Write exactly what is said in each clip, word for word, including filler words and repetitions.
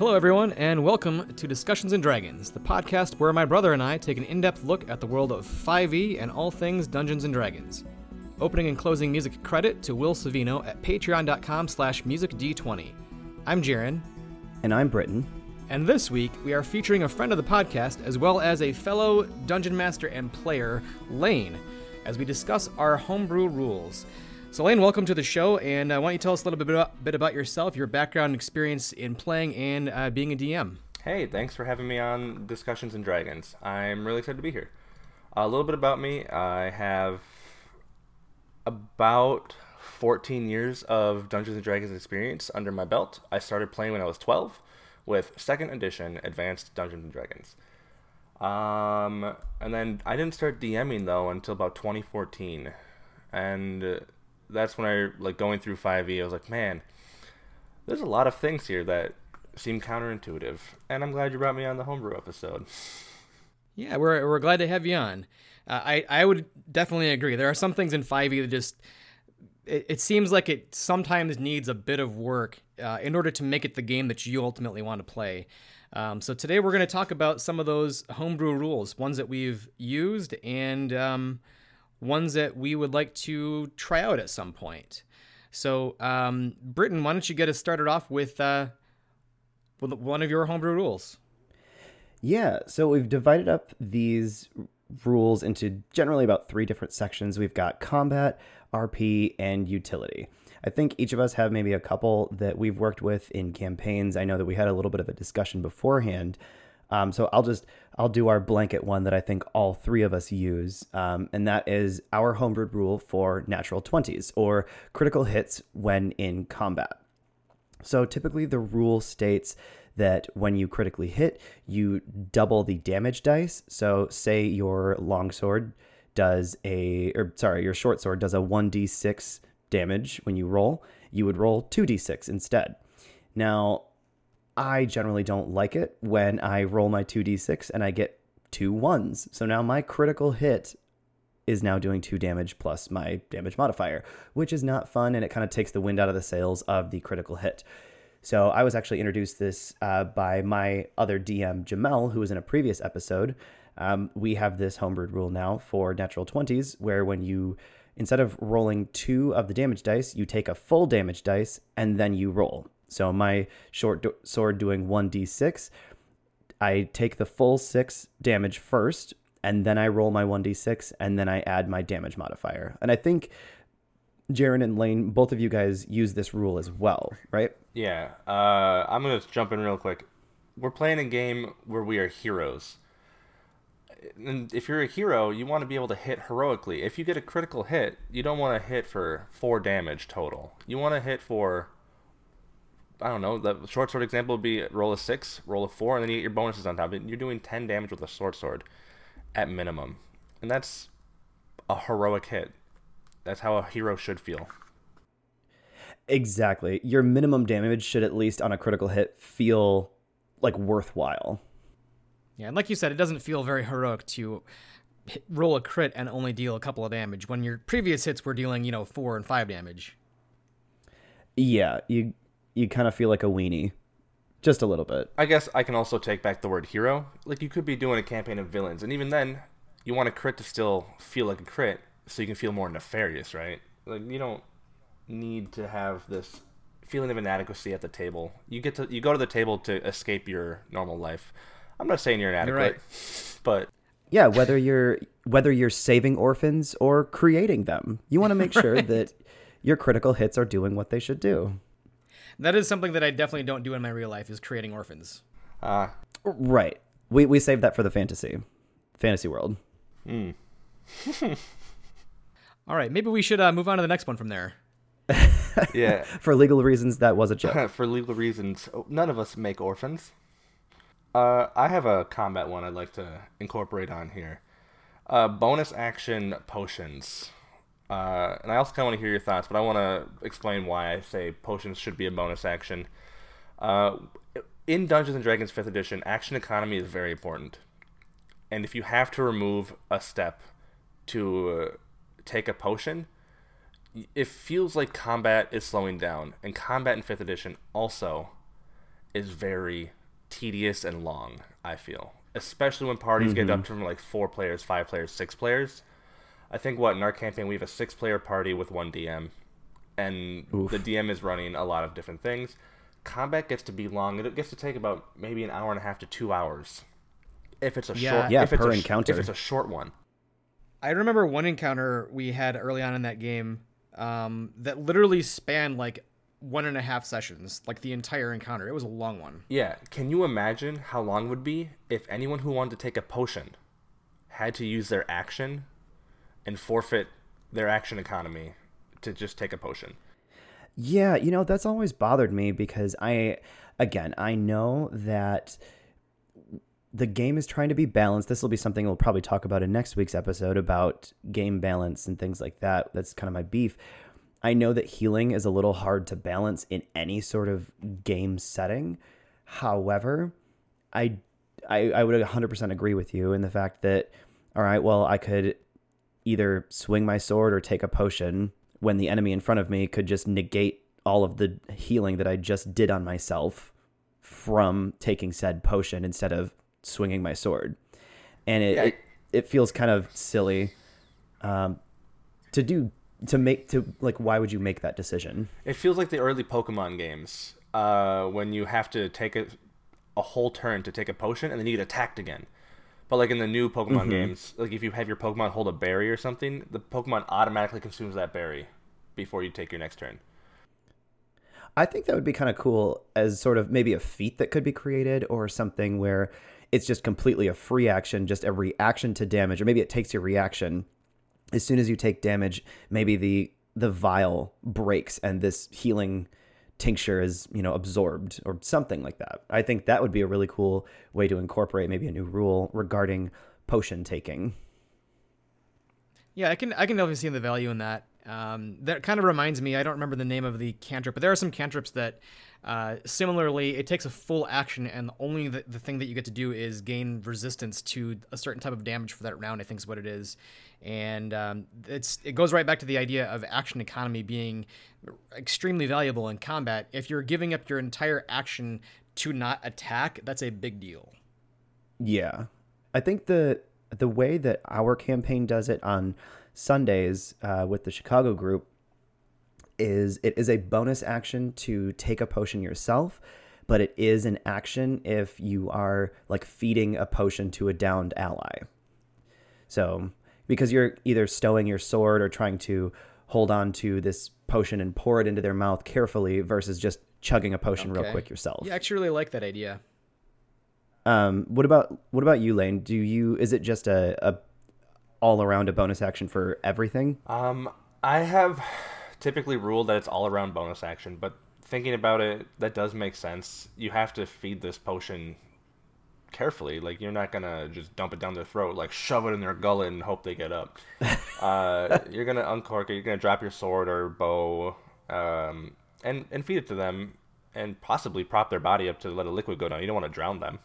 Hello everyone, and welcome to Discussions and Dragons, the podcast where my brother and I take an in-depth look at the world of five e and all things Dungeons and Dragons. Opening and closing music credit to Will Savino at patreon.com slash musicd20. I'm Jaren. And I'm Britton. And this week, we are featuring a friend of the podcast, as well as a fellow dungeon master and player, Lane, as we discuss our homebrew rules. So, Lane, welcome to the show, and uh, why don't you tell us a little bit about, bit about yourself, your background and experience in playing and uh, being a D M. Hey, thanks for having me on Discussions and Dragons. I'm really excited to be here. A little bit about me. I have about fourteen years of Dungeons and Dragons experience under my belt. I started playing when I was twelve with second edition Advanced Dungeons and Dragons. Um, and then I didn't start DMing, though, until about twenty fourteen, and... Uh, that's when I, like, going through five e, I was like, man, there's a lot of things here that seem counterintuitive, and I'm glad you brought me on the homebrew episode. Yeah, we're we're glad to have you on. Uh, I, I would definitely agree. There are some things in five e that just, it, it seems like it sometimes needs a bit of work uh, in order to make it the game that you ultimately want to play. Um, so today we're going to talk about some of those homebrew rules, ones that we've used, and... Um, ones that we would like to try out at some point. So, um, Britton, why don't you get us started off with, uh, with one of your homebrew rules? Yeah, so we've divided up these rules into generally about three different sections. We've got combat, R P, and utility. I think each of us have maybe a couple that we've worked with in campaigns. I know that we had a little bit of a discussion beforehand. Um, so I'll just, I'll do our blanket one that I think all three of us use, um, and that is our homebrewed rule for natural twenties, or critical hits when in combat. So typically the rule states that when you critically hit, you double the damage dice. So say your longsword does a, or sorry, your short sword does a one d six damage when you roll, you would roll two d six instead. Now, I generally don't like it when I roll my two d six and I get two ones. So now my critical hit is now doing two damage plus my damage modifier, which is not fun, and it kind of takes the wind out of the sails of the critical hit. So I was actually introduced this uh, by my other D M, Jamel, who was in a previous episode. Um, we have this homebrewed rule now for natural twenties, where when you, instead of rolling two of the damage dice, you take a full damage dice and then you roll. So my short do- sword doing one d six, I take the full six damage first, and then I roll my one d six, and then I add my damage modifier. And I think Jaren and Lane, both of you guys use this rule as well, right? Yeah. Uh, I'm going to jump in real quick. We're playing a game where we are heroes. And if you're a hero, you want to be able to hit heroically. If you get a critical hit, you don't want to hit for four damage total. You want to hit for... I don't know, the short sword example would be roll a six, roll a four, and then you get your bonuses on top of it. You're doing ten damage with a short sword at minimum. And that's a heroic hit. That's how a hero should feel. Exactly. Your minimum damage should, at least on a critical hit, feel like worthwhile. Yeah, and like you said, it doesn't feel very heroic to hit, roll a crit and only deal a couple of damage when your previous hits were dealing, you know, four and five damage. Yeah, you... you kind of feel like a weenie, just a little bit. I guess I can also take back the word hero. Like, you could be doing a campaign of villains, and even then, you want a crit to still feel like a crit, so you can feel more nefarious, right? Like, you don't need to have this feeling of inadequacy at the table. You get to you go to the table to escape your normal life. I'm not saying you're inadequate, you're right. But yeah, whether you're whether you're saving orphans or creating them, you want to make sure right. that your critical hits are doing what they should do. That is something that I definitely don't do in my real life, is creating orphans. Uh, right. We we saved that for the fantasy. Fantasy world. Mm. All right. Maybe we should uh, move on to the next one from there. Yeah. For legal reasons, that was a joke. For legal reasons, none of us make orphans. Uh, I have a combat one I'd like to incorporate on here. Uh, bonus action potions. Uh, and I also kind of want to hear your thoughts, but I want to explain why I say potions should be a bonus action. Uh, in Dungeons and Dragons fifth edition, action economy is very important. And if you have to remove a step to uh, take a potion, it feels like combat is slowing down. And combat in fifth edition also is very tedious and long, I feel. Especially when parties mm-hmm. get up to from like four players, five players, six players. I think what in our campaign we have a six-player party with one D M, and Oof. the D M is running a lot of different things. Combat gets to be long; it gets to take about maybe an hour and a half to two hours, if it's a yeah. short, yeah, if per it's a, encounter, if it's a short one. I remember one encounter we had early on in that game um, that literally spanned like one and a half sessions, like the entire encounter. It was a long one. Yeah, can you imagine how long it would be if anyone who wanted to take a potion had to use their action and forfeit their action economy to just take a potion? Yeah, you know, that's always bothered me because I, again, I know that the game is trying to be balanced. This will be something we'll probably talk about in next week's episode about game balance and things like that. That's kind of my beef. I know that healing is a little hard to balance in any sort of game setting. However, I, I, I would one hundred percent agree with you in the fact that, all right, well, I could either swing my sword or take a potion when the enemy in front of me could just negate all of the healing that I just did on myself from taking said potion instead of swinging my sword. And it, yeah. it, it feels kind of silly um, to do, to make, to like, why would you make that decision? It feels like the early Pokemon games uh, when you have to take a, a whole turn to take a potion and then you get attacked again. But, like, in the new Pokemon mm-hmm. games, like, if you have your Pokemon hold a berry or something, the Pokemon automatically consumes that berry before you take your next turn. I think that would be kind of cool as sort of maybe a feat that could be created or something where it's just completely a free action, just a reaction to damage, or maybe it takes your reaction. As soon as you take damage, maybe the the vial breaks and this healing tincture is, you know, absorbed or something like that. I think that would be a really cool way to incorporate maybe a new rule regarding potion taking. Yeah, I can I can definitely see the value in that. Um, that kind of reminds me, I don't remember the name of the cantrip, but there are some cantrips that uh, similarly, it takes a full action and only the, the thing that you get to do is gain resistance to a certain type of damage for that round, I think is what it is. And um, it's it goes right back to the idea of action economy being extremely valuable in combat. If you're giving up your entire action to not attack, that's a big deal. Yeah. I think the the way that our campaign does it on Sundays uh, with the Chicago group is it is a bonus action to take a potion yourself, but it is an action if you are like feeding a potion to a downed ally. So because you're either stowing your sword or trying to hold on to this potion and pour it into their mouth carefully versus just chugging a potion okay. real quick yourself. Yeah, I actually really like that idea. Um, what about what about you, Lane? Do you is it just a, a all around a bonus action for everything? Um, I have typically ruled that it's all around bonus action, but thinking about it, that does make sense. You have to feed this potion carefully. Like, you're not going to just dump it down their throat, like shove it in their gullet and hope they get up. uh, you're going to uncork it. You're going to drop your sword or bow um, and, and feed it to them and possibly prop their body up to let a liquid go down. You don't want to drown them.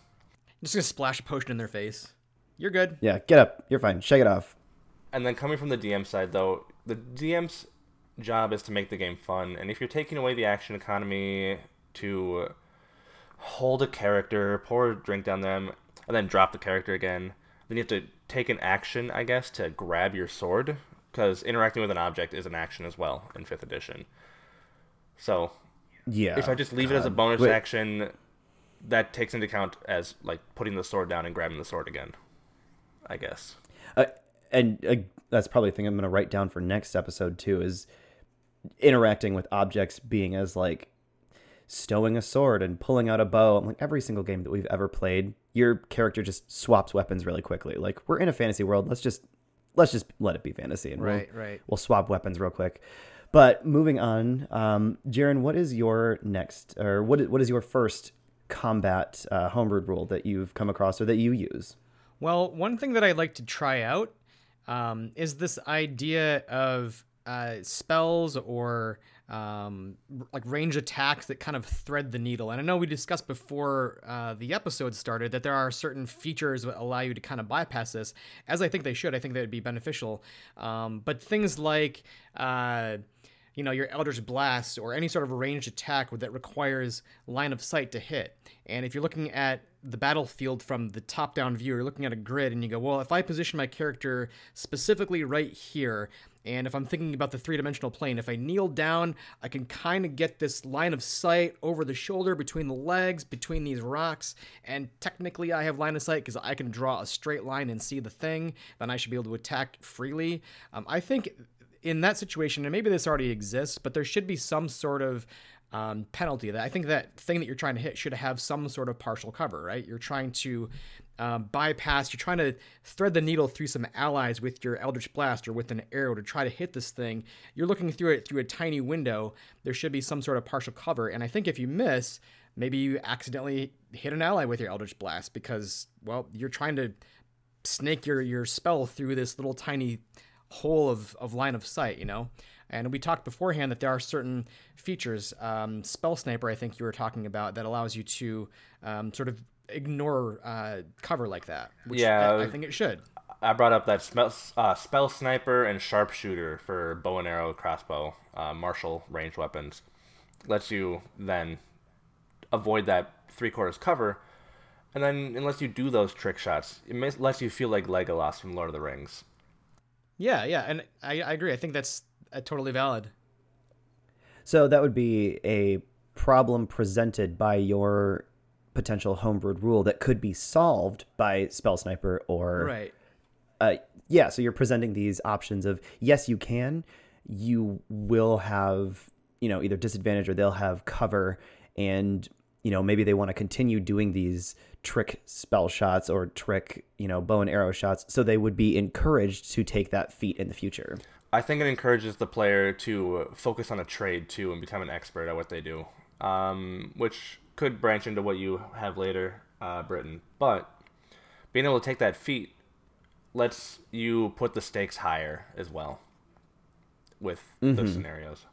You're just going to splash a potion in their face. You're good. Yeah, get up. You're fine. Shake it off. And then coming from the D M side, though, the D M's job is to make the game fun. And if you're taking away the action economy to hold a character, pour a drink down them, and then drop the character again, then you have to take an action, I guess, to grab your sword, because interacting with an object is an action as well in fifth edition. So yeah, if I just leave God. it as a bonus Wait. action, that takes into account as like putting the sword down and grabbing the sword again, I guess. Uh, and uh, that's probably the thing I'm going to write down for next episode too, is interacting with objects being as like stowing a sword and pulling out a bow. I'm like, every single game that we've ever played, your character just swaps weapons really quickly. Like, we're in a fantasy world. Let's just, let's just let it be fantasy. And right, we'll, right. we'll swap weapons real quick. But moving on, um, Jaren, what is your next, or what is, what is your first combat uh, homebrewed rule that you've come across or that you use? Well, one thing that I like to try out um, is this idea of uh, spells or um, like range attacks that kind of thread the needle. And I know we discussed before uh, the episode started that there are certain features that allow you to kind of bypass this, as I think they should. I think that would be beneficial. Um, but things like... Uh, you know, your Eldritch Blast or any sort of ranged attack that requires line of sight to hit. And if you're looking at the battlefield from the top-down view, you're looking at a grid, and you go, well, if I position my character specifically right here, and if I'm thinking about the three-dimensional plane, if I kneel down, I can kind of get this line of sight over the shoulder, between the legs, between these rocks, and technically I have line of sight because I can draw a straight line and see the thing, then I should be able to attack freely. Um, I think in that situation, and maybe this already exists, but there should be some sort of Um, penalty. That I think that thing that you're trying to hit should have some sort of partial cover, right? You're trying to um, bypass, you're trying to thread the needle through some allies with your Eldritch Blast or with an arrow to try to hit this thing. You're looking through it through a tiny window. There should be some sort of partial cover. And I think if you miss, maybe you accidentally hit an ally with your Eldritch Blast because, well, you're trying to snake your, your spell through this little tiny hole of, of line of sight, you know? And we talked beforehand that there are certain features, um, Spell Sniper, I think you were talking about, that allows you to um, sort of ignore uh, cover like that, which yeah, I, I think it should. I brought up that smell, uh, Spell Sniper and Sharpshooter for bow and arrow, crossbow, uh, martial range weapons. Lets you then avoid that three-quarters cover, and then unless you do those trick shots, it lets you feel like Legolas from Lord of the Rings. Yeah, yeah, and I, I agree. I think that's Uh, totally valid. So that would be a problem presented by your potential homebrewed rule that could be solved by Spell Sniper or right. Uh, yeah, so you're presenting these options of yes, you can. You will have, you know, either disadvantage or they'll have cover, and you know maybe they want to continue doing these trick spell shots or trick, you know, bow and arrow shots, so they would be encouraged to take that feat in the future. I think it encourages the player to focus on a trade, too, and become an expert at what they do, um, which could branch into what you have later, uh, Britton. But being able to take that feat lets you put the stakes higher as well with mm-hmm. those scenarios.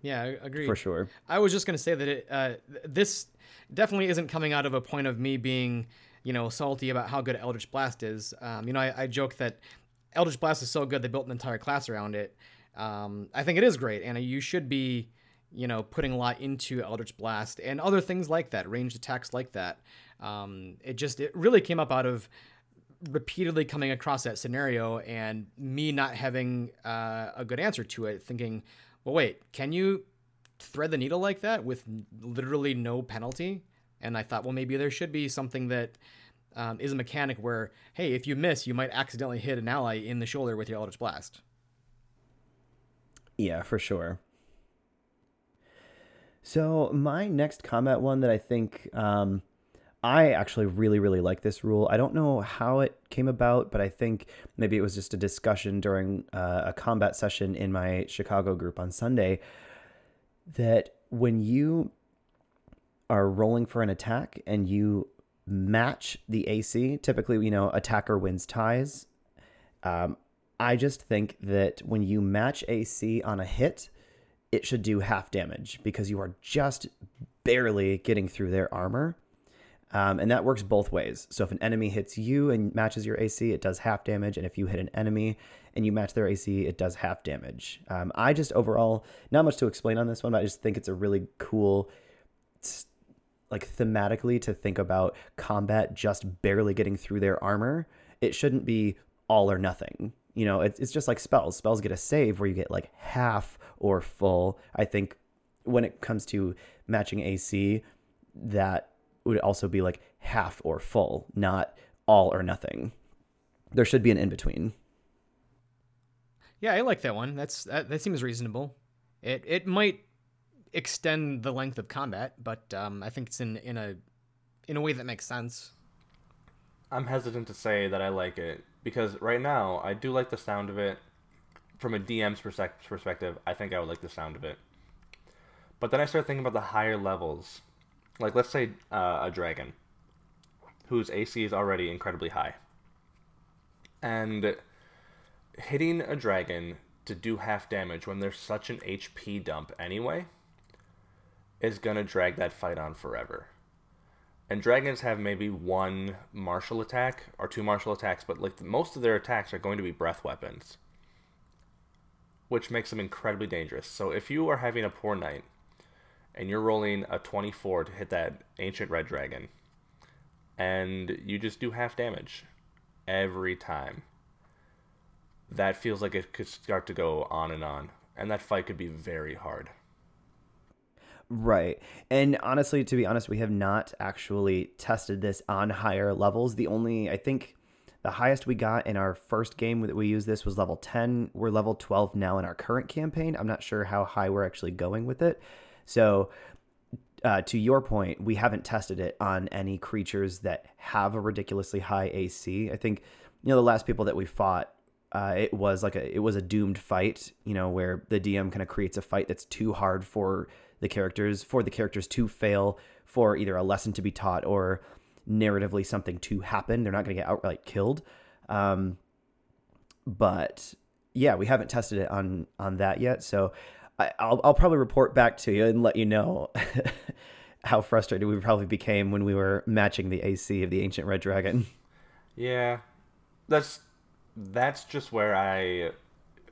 Yeah, I agree. For sure. I was just going to say that it, uh, this definitely isn't coming out of a point of me being, you know, salty about how good Eldritch Blast is. Um, you know, I, I joke that Eldritch Blast is so good they built an entire class around it. Um, I think it is great, and you should be, you know, putting a lot into Eldritch Blast and other things like that, ranged attacks like that. Um, it just it really came up out of repeatedly coming across that scenario and me not having uh, a good answer to it, thinking, well, wait, can you thread the needle like that with literally no penalty? And I thought, well, maybe there should be something that Um, is a mechanic where, hey, if you miss, you might accidentally hit an ally in the shoulder with your Eldritch Blast. Yeah, for sure. So my next combat one that I think um, I actually really, really like this rule. I don't know how it came about, but I think maybe it was just a discussion during uh, a combat session in my Chicago group on Sunday that when you are rolling for an attack and you match the A C, typically, you know, attacker wins ties. Um, I just think that when you match A C on a hit, it should do half damage because you are just barely getting through their armor. Um, and that works both ways. So if an enemy hits you and matches your A C, it does half damage. And if you hit an enemy and you match their A C, it does half damage. Um, I just overall, not much to explain on this one, but I just think it's a really cool st- like thematically to think about combat just barely getting through their armor. It shouldn't be all or nothing. You know, it's it's just like spells. Spells get a save where you get like half or full. I think when it comes to matching A C, that would also be like half or full, not all or nothing. There should be an in-between. Yeah, I like that one. That's that, that seems reasonable. It it might extend the length of combat, but um, I think it's in, in a in a way that makes sense. I'm hesitant to say that I like it, because right now, I do like the sound of it. From a D M's perspective, I think I would like the sound of it. But then I start thinking about the higher levels. Like, let's say uh, a dragon, whose A C is already incredibly high. And hitting a dragon to do half damage when there's such an H P dump anyway is going to drag that fight on forever. And dragons have maybe one martial attack or two martial attacks, but like most of their attacks are going to be breath weapons. which makes them incredibly dangerous. So if you are having a poor night and you're rolling a twenty-four to hit that ancient red dragon, and you just do half damage every time, that feels like it could start to go on and on, and that fight could be very hard. Right. And honestly, to be honest, we have not actually tested this on higher levels. The only, I think the highest we got in our first game that we used this was level ten. We're level twelve now in our current campaign. I'm not sure how high we're actually going with it. So uh, to your point, we haven't tested it on any creatures that have a ridiculously high A C. I think, you know, the last people that we fought, Uh, it was like a it was a doomed fight, you know, where the D M kind of creates a fight that's too hard for the characters, for the characters to fail, for either a lesson to be taught or narratively something to happen. They're not going to get outright killed. Um, but yeah, we haven't tested it on on that yet. So I, I'll I'll probably report back to you and let you know how frustrated we probably became when we were matching the A C of the Ancient Red Dragon. Yeah, that's. That's just where I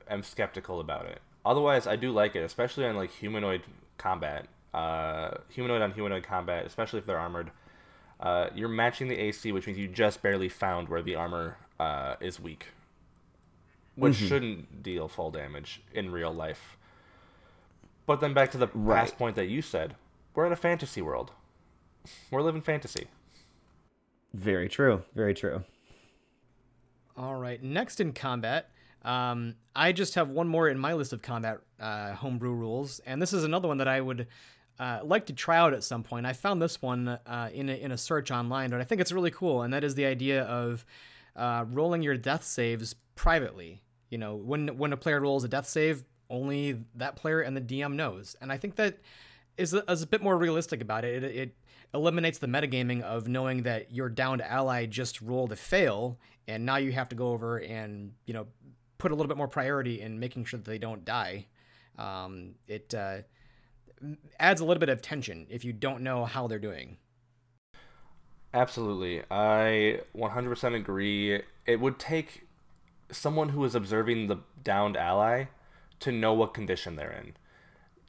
am skeptical about it. Otherwise, I do like it, especially on like humanoid combat, uh, humanoid on humanoid combat, especially if they're armored. Uh, you're matching the A C, which means you just barely found where the armor uh, is weak, which mm-hmm. shouldn't deal full damage in real life. But then back to the right. last point that you said, we're in a fantasy world. We're living fantasy. Very true. Very true. All right, next in combat, um, I just have one more in my list of combat uh, homebrew rules, and this is another one that I would uh, like to try out at some point. I found this one uh, in, a, in a search online, but I think it's really cool, and that is the idea of uh, rolling your death saves privately. You know, when when a player rolls a death save, only that player and the D M knows, and I think that is a, is a bit more realistic about it. It, it eliminates the metagaming of knowing that your downed ally just rolled a fail, and now you have to go over and, you know, put a little bit more priority in making sure that they don't die. Um, it uh, adds a little bit of tension if you don't know how they're doing. Absolutely. I one hundred percent agree. It would take someone who is observing the downed ally to know what condition they're in.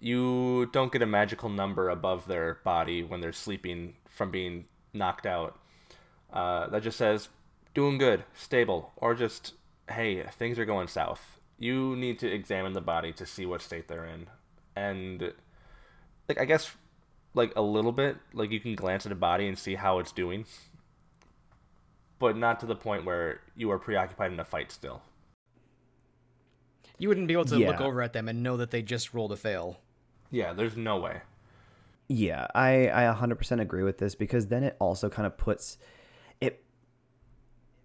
You don't get a magical number above their body when they're sleeping from being knocked out. Uh, that just says, doing good, stable, or just, hey, things are going south. You need to examine the body to see what state they're in. And, like, I guess, like, a little bit, like, you can glance at a body and see how it's doing. But not to the point where you are preoccupied in a fight still. You wouldn't be able to yeah. look over at them and know that they just rolled a fail. Yeah, there's no way. Yeah, I, I one hundred percent agree with this, because then it also kind of puts... It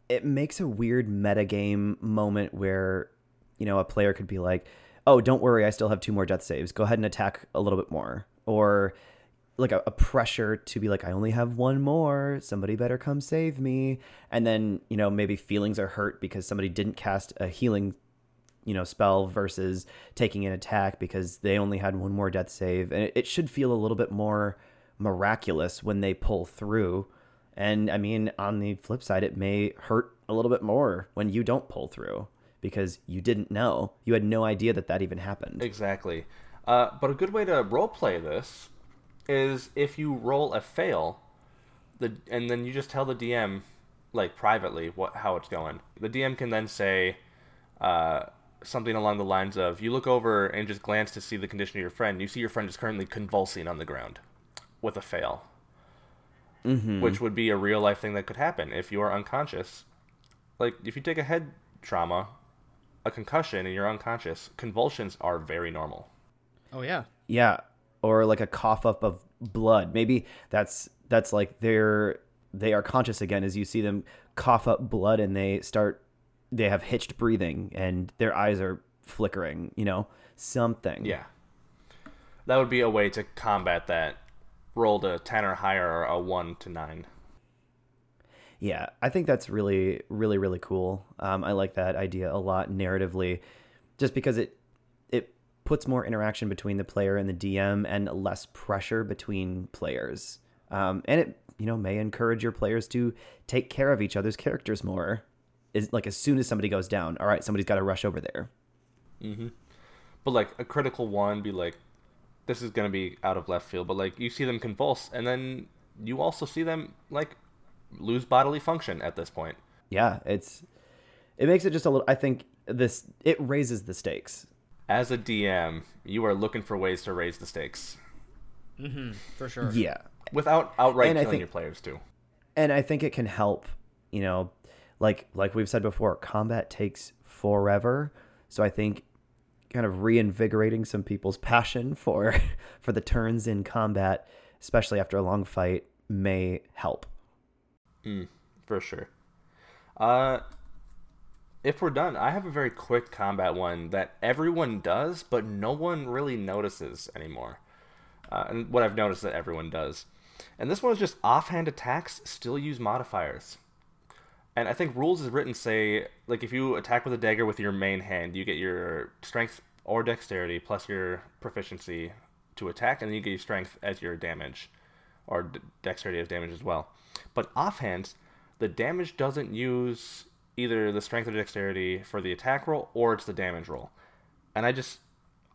it makes a weird metagame moment where, you know, a player could be like, oh, don't worry, I still have two more death saves. Go ahead and attack a little bit more. Or like a, a pressure to be like, I only have one more. Somebody better come save me. And then, you know, maybe feelings are hurt because somebody didn't cast a healing, you know, spell versus taking an attack because they only had one more death save. And it, it should feel a little bit more miraculous when they pull through. And I mean, on the flip side, it may hurt a little bit more when you don't pull through because you didn't know. You had no idea that that even happened. Exactly. Uh, but a good way to roleplay this is if you roll a fail, the and then you just tell the D M, like, privately what how it's going. The D M can then say uh, something along the lines of, you look over and just glance to see the condition of your friend. You see your friend is currently convulsing on the ground with a fail. Mm-hmm. Which would be a real life thing that could happen if you are unconscious. Like, if you take a head trauma, a concussion, and you're unconscious, convulsions are very normal. Oh, yeah. Yeah. Or like a cough up of blood. Maybe that's that's like they're they are conscious again as you see them cough up blood and they start they have hitched breathing and their eyes are flickering, you know, something. Yeah. That would be a way to combat that. Rolled a ten or higher or a one to nine. Yeah, I think that's really, really, really cool. Um, I like that idea a lot narratively, just because it it puts more interaction between the player and the D M and less pressure between players. Um, and it, you know, may encourage your players to take care of each other's characters more. Is like as soon as somebody goes down, all right, somebody's got to rush over there. Mm-hmm. But like a critical one, be like, this is going to be out of left field. But like you see them convulse, and then you also see them like lose bodily function at this point. Yeah, it's it makes it just a little. I think this it raises the stakes. As a D M, you are looking for ways to raise the stakes. Mm-hmm, for sure. Yeah, without outright and killing think, your players too. And I think it can help. You know, like like we've said before, combat takes forever. So I think kind of reinvigorating some people's passion for for the turns in combat, especially after a long fight, may help. Mm, for sure. Uh, if we're done, I have a very quick combat one that everyone does, but no one really notices anymore. Uh, and what I've noticed that everyone does. And this one is just offhand attacks still use modifiers. And I think rules is written say, like, if you attack with a dagger with your main hand, you get your strength or dexterity plus your proficiency to attack, and then you get your strength as your damage, or d- dexterity as damage as well. But offhand, the damage doesn't use either the strength or dexterity for the attack roll, or it's the damage roll. And I just,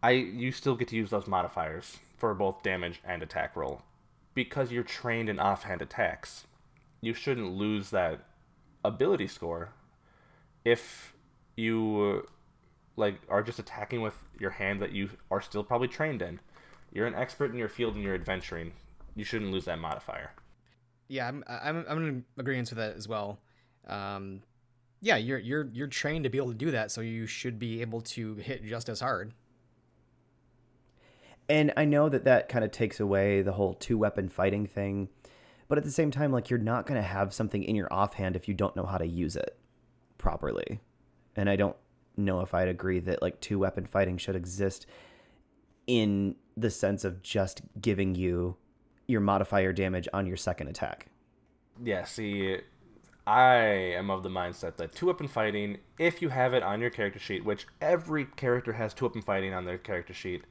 I you still get to use those modifiers for both damage and attack roll, because you're trained in offhand attacks. You shouldn't lose that ability score if you like are just attacking with your hand that you are still probably trained in. You're an expert in your field and you're adventuring. You shouldn't lose that modifier. Yeah, I'm I'm I'm in agreement with that as well. Um, yeah, you're you're you're trained to be able to do that, so you should be able to hit just as hard. And I know that that kind of takes away the whole two weapon fighting thing. But at the same time, like, you're not going to have something in your offhand if you don't know how to use it properly. And I don't know if I'd agree that, like, two-weapon fighting should exist in the sense of just giving you your modifier damage on your second attack. Yeah, see, I am of the mindset that two-weapon fighting, if you have it on your character sheet, which every character has two-weapon fighting on their character sheet,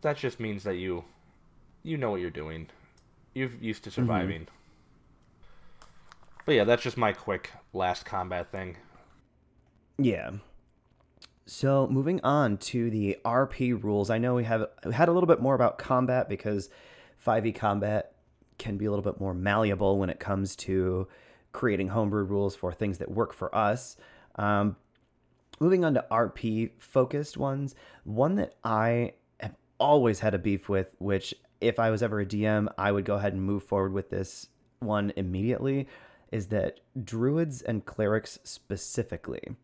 that just means that you you know what you're doing. You're used to surviving. Mm-hmm. But yeah, that's just my quick last combat thing. Yeah. So moving on to the R P rules. I know we have had a little bit more about combat because five e combat can be a little bit more malleable when it comes to creating homebrew rules for things that work for us. Um, moving on to R P-focused ones. One that I have always had a beef with, which... if I was ever a D M, I would go ahead and move forward with this one immediately, is that druids and clerics specifically,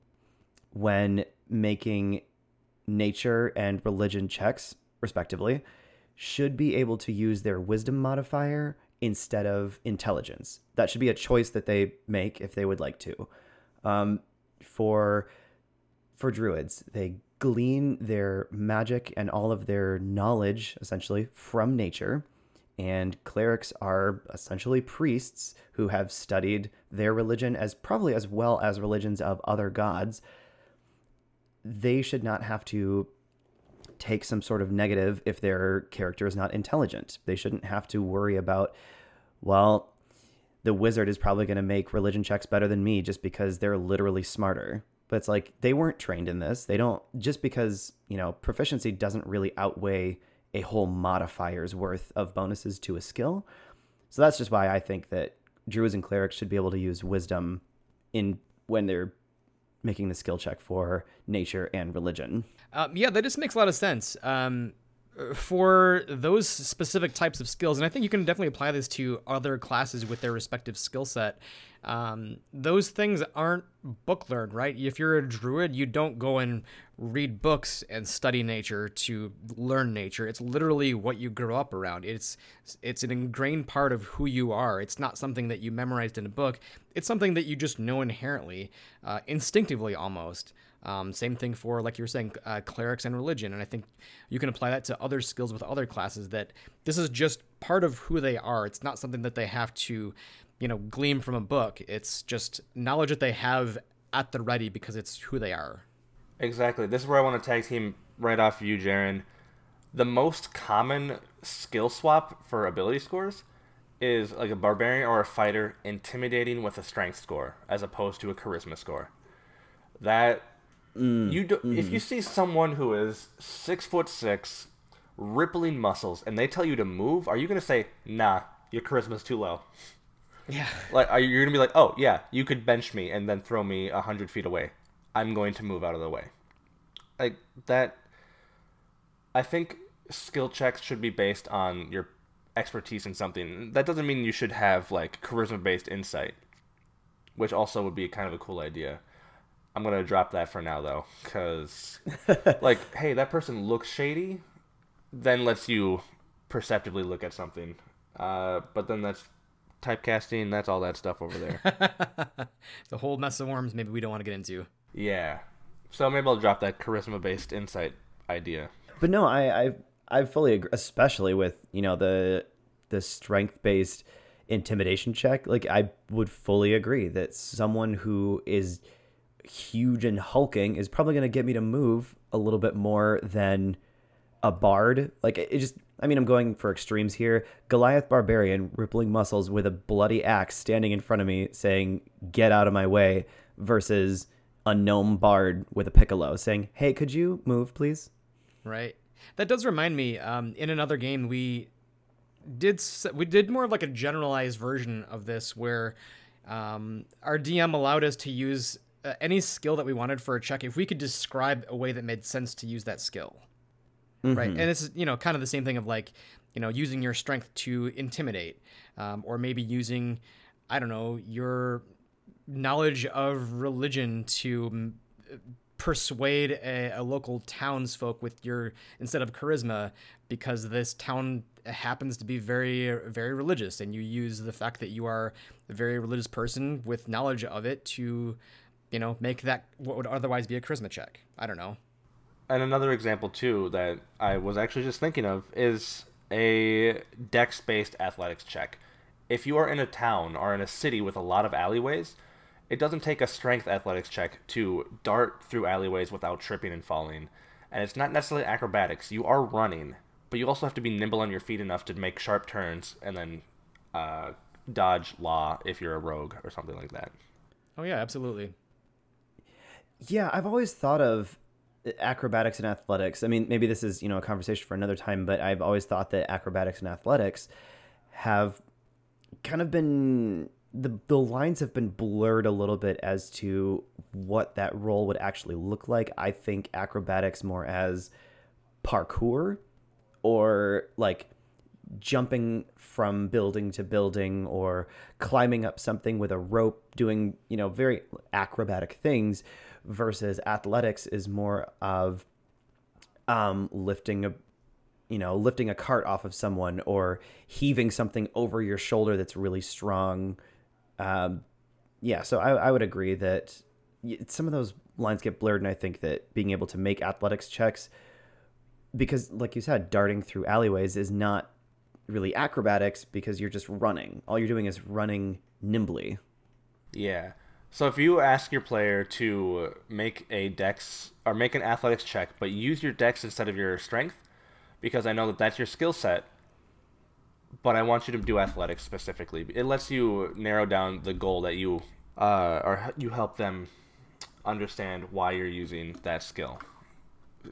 when making nature and religion checks, respectively, should be able to use their wisdom modifier instead of intelligence. That should be a choice that they make if they would like to. Um, for, for druids, they glean their magic and all of their knowledge, essentially, from nature. And clerics are essentially priests who have studied their religion as probably as well as religions of other gods. They should not have to take some sort of negative if their character is not intelligent. They shouldn't have to worry about, well, the wizard is probably going to make religion checks better than me just because they're literally smarter. But it's like, they weren't trained in this. They don't, just because, you know, proficiency doesn't really outweigh a whole modifier's worth of bonuses to a skill. So that's just why I think that druids and clerics should be able to use wisdom in when they're making the skill check for nature and religion. Um, yeah, that just makes a lot of sense. Um, for those specific types of skills, and I think you can definitely apply this to other classes with their respective skill set, um, those things aren't book learned, right? If you're a druid, you don't go and read books and study nature to learn nature. It's literally what you grow up around. It's it's an ingrained part of who you are. It's not something that you memorized in a book. It's something that you just know inherently, uh, instinctively almost. Um, same thing for, like you were saying, uh, clerics and religion. And I think you can apply that to other skills with other classes, that this is just part of who they are. It's not something that they have to, you know, glean from a book. It's just knowledge that they have at the ready because it's who they are. Exactly. This is where I want to tag team right off of you, Jaren. The most common skill swap for ability scores is like a barbarian or a fighter intimidating with a strength score as opposed to a charisma score. That Mm. You do, mm. If you see someone who is six foot six, rippling muscles, and they tell you to move, are you going to say, nah, your charisma's too low? Yeah. Like, are you going to be like, oh, yeah, you could bench me and then throw me one hundred feet away. I'm going to move out of the way. Like, that... I think skill checks should be based on your expertise in something. That doesn't mean you should have, like, charisma-based insight, which also would be kind of a cool idea. I'm going to drop that for now, though, because, like, hey, that person looks shady, then lets you perceptively look at something. Uh, but then that's typecasting, that's all that stuff over there. The whole mess of worms maybe we don't want to get into. Yeah. So maybe I'll drop that charisma-based insight idea. But no, I, I I fully agree, especially with, you know, the the strength-based intimidation check. Like, I would fully agree that someone who is huge and hulking is probably going to get me to move a little bit more than a bard. Like, it just, I mean, I'm going for extremes here. Goliath Barbarian, rippling muscles with a bloody axe standing in front of me saying, get out of my way, versus a gnome bard with a piccolo saying, hey, could you move, please? Right. That does remind me, um, in another game, we did we did more of like a generalized version of this where um, our D M allowed us to use uh, any skill that we wanted for a check if we could describe a way that made sense to use that skill. Mm-hmm. Right. And it's, you know, kind of the same thing of like, you know, using your strength to intimidate, um, or maybe using, I don't know, your knowledge of religion to uh, persuade a, a local townsfolk with your, instead of charisma, because this town happens to be very, very religious, and you use the fact that you are a very religious person with knowledge of it to, you know, make that what would otherwise be a charisma check. I don't know. And another example too that I was actually just thinking of is a dex-based athletics check. If you are in a town or in a city with a lot of alleyways, it doesn't take a strength athletics check to dart through alleyways without tripping and falling. And it's not necessarily acrobatics. You are running, but you also have to be nimble on your feet enough to make sharp turns and then uh, dodge law if you're a rogue or something like that. Oh, yeah, absolutely. Yeah, I've always thought of acrobatics and athletics. I mean, maybe this is, you know, a conversation for another time, but I've always thought that acrobatics and athletics have kind of been... the the lines have been blurred a little bit as to what that role would actually look like. I think acrobatics more as parkour, or like jumping from building to building, or climbing up something with a rope, doing, you know, very acrobatic things, versus athletics is more of um, lifting a you know, lifting a cart off of someone, or heaving something over your shoulder that's really strong. Um, yeah, so I, I would agree that some of those lines get blurred, and I think that being able to make athletics checks, because like you said, darting through alleyways is not really acrobatics because you're just running. All you're doing is running nimbly. Yeah. So if you ask your player to make a dex or make an athletics check, but use your dex instead of your strength, because I know that that's your skill set, but I want you to do athletics specifically. It lets you narrow down the goal that you, uh, or you help them understand why you're using that skill,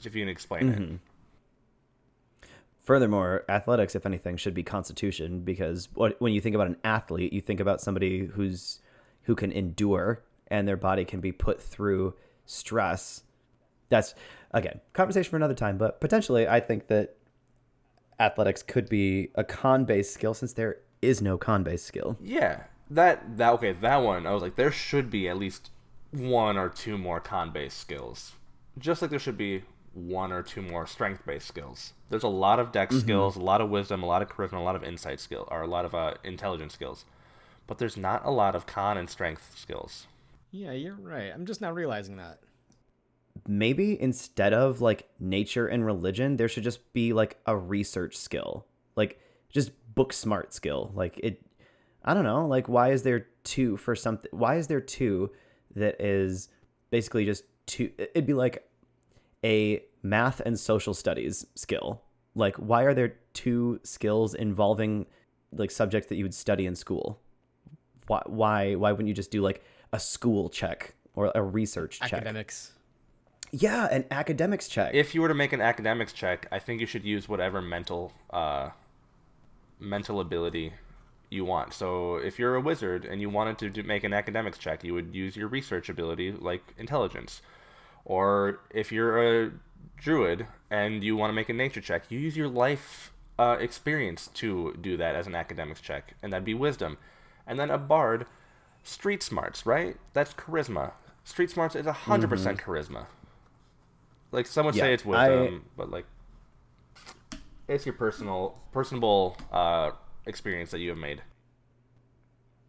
if you can explain mm-hmm. it. Furthermore, athletics, if anything, should be constitution, because when you think about an athlete, you think about somebody who's who can endure, and their body can be put through stress. That's, again, conversation for another time, but potentially I think that athletics could be a con-based skill, since there is no con-based skill. Yeah, that that okay, that one. I was like, there should be at least one or two more con-based skills, just like there should be one or two more strength-based skills. There's a lot of dex mm-hmm. skills, a lot of wisdom, a lot of charisma, a lot of insight skill, or a lot of uh, intelligence skills, but there's not a lot of con and strength skills. Yeah, you're right. I'm just not realizing that. Maybe instead of like nature and religion, there should just be like a research skill, like just book smart skill. Like it, I don't know, like why is there two for something? Why is there two that is basically just two? It'd be like a math and social studies skill. Like why are there two skills involving like subjects that you would study in school? Why, why, why wouldn't you just do like a school check or a research check? Academics. Yeah, an academics check. If you were to make an academics check, I think you should use whatever mental uh, mental ability you want. So if you're a wizard and you wanted to do, make an academics check, you would use your research ability, like intelligence. Or if you're a druid and you want to make a nature check, you use your life uh, experience to do that as an academics check, and that'd be wisdom. And then a bard, street smarts, right? That's charisma. Street smarts is one hundred percent mm-hmm. charisma. Like, some would yeah, say it's wisdom, I... but, like, it's your personal, personable uh, experience that you have made.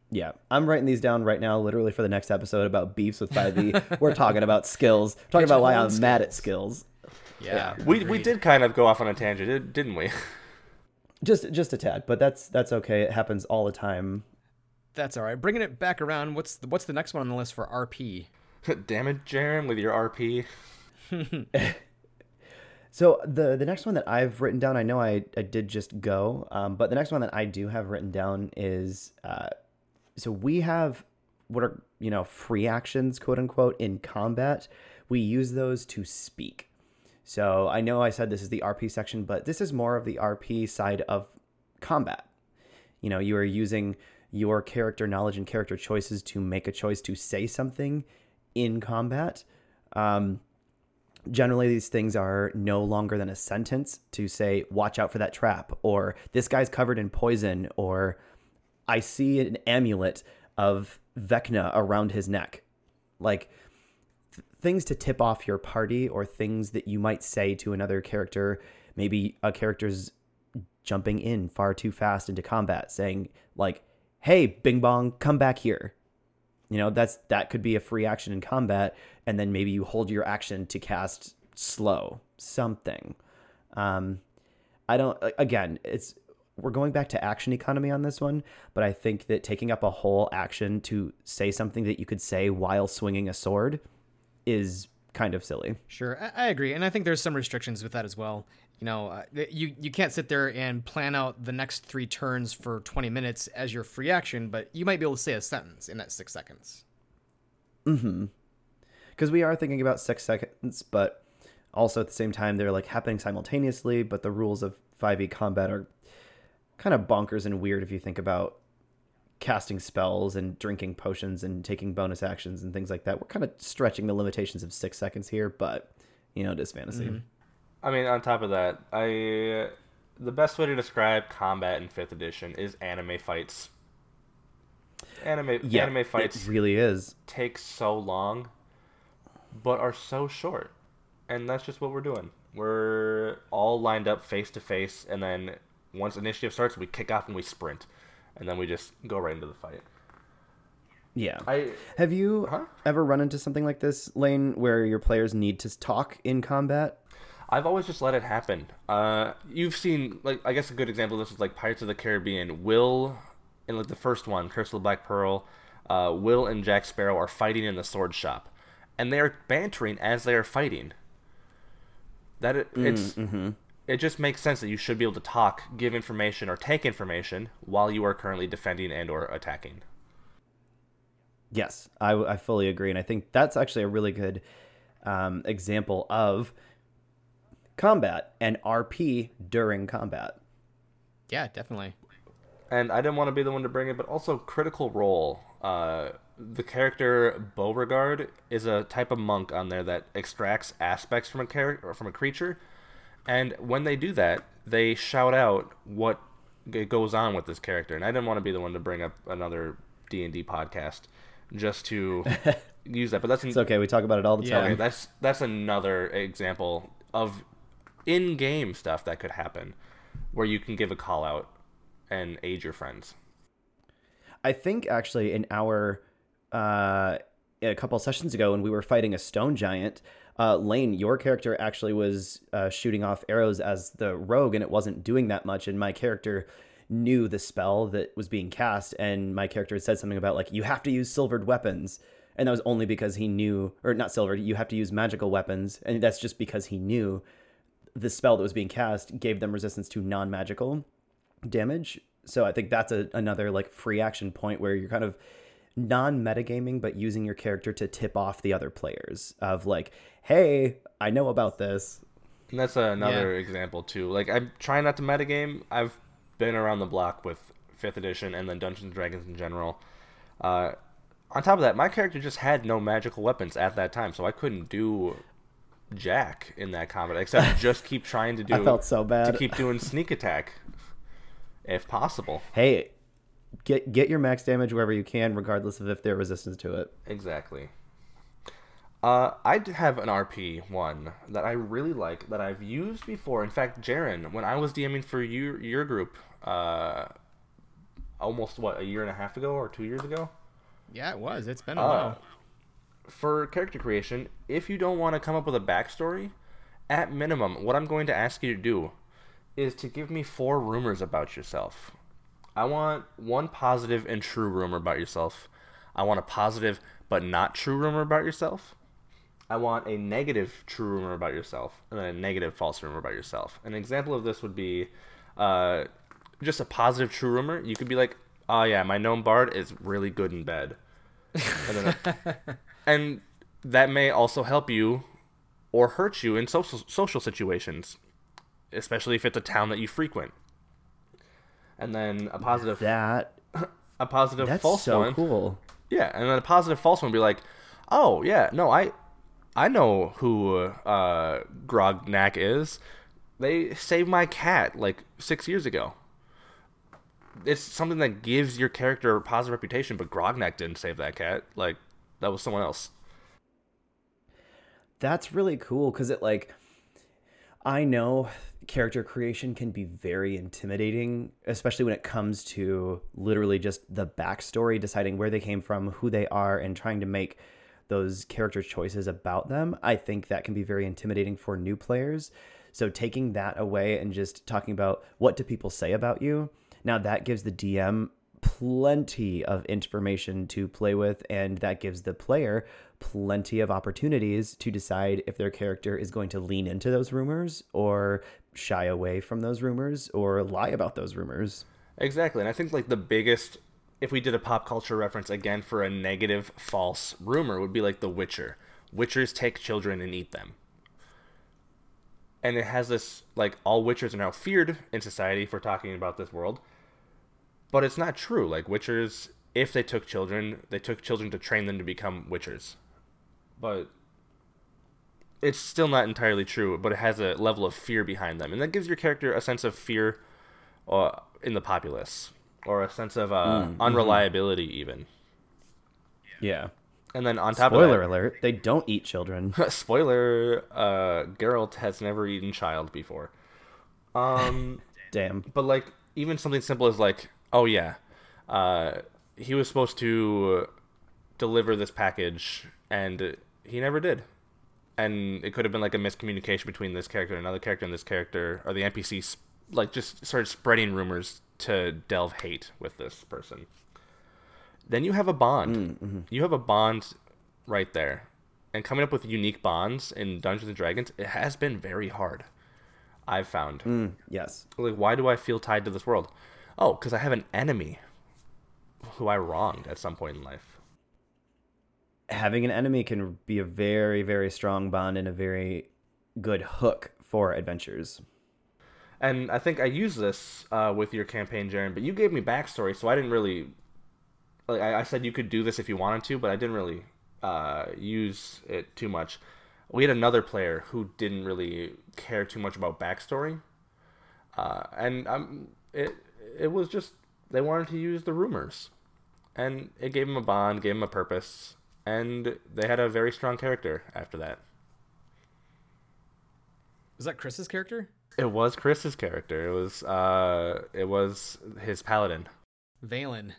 Yeah, I'm writing these down right now, literally for the next episode about beefs with five E. We're talking about skills. We're talking about why I'm skills. mad at skills. Yeah, yeah. we we did kind of go off on a tangent, didn't we? Just just a tad, but that's that's okay. It happens all the time. That's all right. Bringing it back around. What's the, what's the next one on the list for R P? Damn it, Jaren, with your R P. So the the next one that I've written down, I know I, I did just go, um, but the next one that I do have written down is. Uh, So we have what are, you know, free actions, quote unquote, in combat. We use those to speak. So I know I said this is the R P section, but this is more of the R P side of combat. You know, you are using your character knowledge and character choices to make a choice to say something in combat. Um, generally, these things are no longer than a sentence to say, watch out for that trap, or this guy's covered in poison, or... I see an amulet of Vecna around his neck. Like, th- things to tip off your party, or things that you might say to another character. Maybe a character's jumping in far too fast into combat, saying, like, hey, Bing Bong, come back here. You know, that's that could be a free action in combat, and then maybe you hold your action to cast slow, something. Um, I don't, again, it's... We're going back to action economy on this one, but I think that taking up a whole action to say something that you could say while swinging a sword is kind of silly. Sure, I, I agree, and I think there's some restrictions with that as well. You know, uh, you you can't sit there and plan out the next three turns for twenty minutes as your free action, but you might be able to say a sentence in that six seconds. Mm-hmm. Because we are thinking about six seconds, but also at the same time, they're like happening simultaneously, but the rules of five E combat are... kind of bonkers and weird if you think about casting spells and drinking potions and taking bonus actions and things like that. We're kind of stretching the limitations of six seconds here, but, you know, it is fantasy. Mm-hmm. I mean, on top of that, I the best way to describe combat in fifth edition is anime fights. Anime, yeah, anime fights it really is. Take so long, but are so short. And that's just what we're doing. We're all lined up face to face, and then... Once initiative starts, we kick off and we sprint, and then we just go right into the fight. Yeah. I, Have you huh? ever run into something like this, Lane, where your players need to talk in combat? I've always just let it happen. Uh, you've seen, like, I guess a good example of this is like Pirates of the Caribbean. Will, in like the first one, Curse of the Black Pearl, uh, Will and Jack Sparrow are fighting in the sword shop, and they are bantering as they are fighting. That it, mm, it's. Mm-hmm. It just makes sense that you should be able to talk, give information, or take information while you are currently defending and or attacking. Yes, I, I fully agree. And I think that's actually a really good um, example of combat and R P during combat. Yeah, definitely. And I didn't want to be the one to bring it, but also Critical Role. Uh, the character Beauregard is a type of monk on there that extracts aspects from a character or from a creature. And when they do that, they shout out what goes on with this character. And I didn't want to be the one to bring up another D and D podcast just to use that. But that's an... It's okay. We talk about it all the yeah. time. Okay, that's that's another example of in-game stuff that could happen where you can give a call out and aid your friends. I think actually in our uh, a couple sessions ago when we were fighting a stone giant. Uh, Lane, your character actually was uh, shooting off arrows as the rogue, and it wasn't doing that much. And my character knew the spell that was being cast, and my character had said something about, like, you have to use silvered weapons. And that was only because he knew, or not silvered, you have to use magical weapons. And that's just because he knew the spell that was being cast gave them resistance to non-magical damage. So I think that's a, another, like, free action point where you're kind of non-metagaming, but using your character to tip off the other players of like, hey, I know about this. And that's another yeah. example too. Like, I'm trying not to metagame. I've been around the block with fifth edition and then Dungeons and Dragons in general. Uh, on top of that, my character just had no magical weapons at that time, so I couldn't do jack in that combat except just keep trying to do. I felt so bad to keep doing sneak attack, if possible. Hey, get get your max damage wherever you can, regardless of if they're resistant to it. Exactly. Uh, I have an R P one that I really like that I've used before. In fact, Jaren, when I was DMing for your your group, uh, almost what a year and a half ago or two years ago. Yeah, it was. It's been a uh, while. For character creation, if you don't want to come up with a backstory, at minimum, what I'm going to ask you to do is to give me four rumors about yourself. I want one positive and true rumor about yourself. I want a positive but not true rumor about yourself. I want a negative true rumor about yourself, and then a negative false rumor about yourself. An example of this would be uh, just a positive true rumor. You could be like, oh yeah, my gnome bard is really good in bed. And, then a, and that may also help you or hurt you in social, social situations, especially if it's a town that you frequent. And then a positive... That... A positive that's false so one. That's so cool. Yeah, and then a positive false one would be like, oh yeah, no, I... I know who uh, Grognak is. They saved my cat like six years ago. It's something that gives your character a positive reputation, but Grognak didn't save that cat. Like, that was someone else. That's really cool because it, like, I know character creation can be very intimidating, especially when it comes to literally just the backstory, deciding where they came from, who they are, and trying to make those character choices about them. I think that can be very intimidating for new players. So taking that away and just talking about what do people say about you, now that gives the D M plenty of information to play with, and that gives the player plenty of opportunities to decide if their character is going to lean into those rumors or shy away from those rumors or lie about those rumors. Exactly. And I think like the biggest... If we did a pop culture reference again for a negative false rumor, would be like The Witcher. Witchers take children and eat them. And it has this, like, all witchers are now feared in society for talking about this world. But it's not true. Like, witchers, if they took children, they took children to train them to become witchers. But it's still not entirely true, but it has a level of fear behind them. And that gives your character a sense of fear uh, in the populace. Or a sense of uh, mm, unreliability, mm-hmm. even. Yeah. And then on top Spoiler of that... Spoiler alert, they don't eat children. Spoiler, uh, Geralt has never eaten child before. Um, Damn. But, like, even something simple as, like, oh, yeah, uh, he was supposed to deliver this package, and he never did. And it could have been, like, a miscommunication between this character and another character and this character, or the N P C, like, just started spreading rumors to delve hate with this person. Then you have a bond. Mm-hmm. You have a bond right there. And coming up with unique bonds in Dungeons and Dragons, it has been very hard, I've found. Mm, yes. Like, why do I feel tied to this world? Oh, because I have an enemy who I wronged at some point in life. Having an enemy can be a very, very strong bond and a very good hook for adventures. And I think I used this uh, with your campaign, Jaren, but you gave me backstory, so I didn't really... Like, I, I said you could do this if you wanted to, but I didn't really uh, use it too much. We had another player who didn't really care too much about backstory. Uh, and um, it it was just... They wanted to use the rumors. And it gave them a bond, gave them a purpose, and they had a very strong character after that. Was that Chris's character? It was Chris's character. It was uh, it was his paladin, Valen.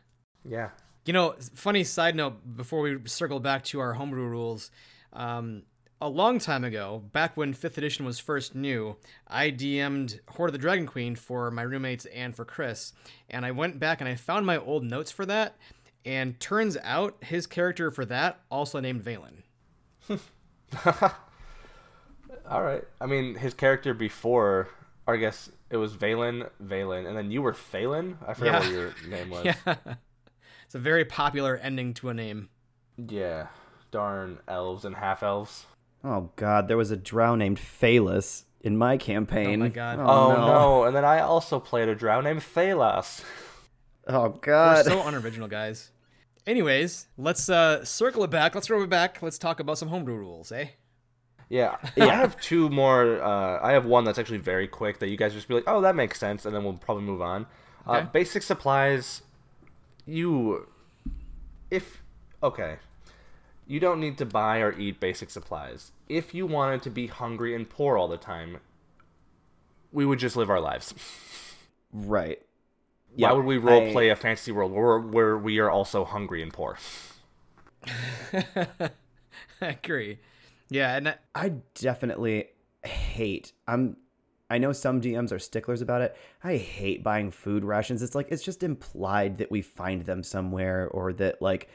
Yeah. You know, funny side note before we circle back to our homebrew rules. Um, a long time ago, back when fifth edition was first new, I D M'd Horde of the Dragon Queen for my roommates and for Chris, and I went back and I found my old notes for that, and turns out his character for that also named Valen. All right. I mean, his character before, or I guess it was Valen, Valen, and then you were Phelan? I forget yeah. what your name was. Yeah. It's a very popular ending to a name. Yeah. Darn elves and half-elves. Oh, God. There was a drow named Phalas in my campaign. Oh, my God. Oh, oh no. no. And then I also played a drow named Phalas. Oh, God. We're so unoriginal, guys. Anyways, let's uh, circle it back. Let's roll it back. Let's talk about some homebrew rules, eh? Yeah. yeah. I have two more. Uh, I have one that's actually very quick that you guys just be like, oh, that makes sense, and then we'll probably move on. Okay. Uh, basic supplies, you... If... Okay. You don't need to buy or eat basic supplies. If you wanted to be hungry and poor all the time, we would just live our lives. Right. Why yeah, would we role play I... a fantasy world where, where we are also hungry and poor? I agree. Yeah, and I... I definitely hate. I'm. I know some D Ms are sticklers about it. I hate buying food rations. It's like it's just implied that we find them somewhere, or that like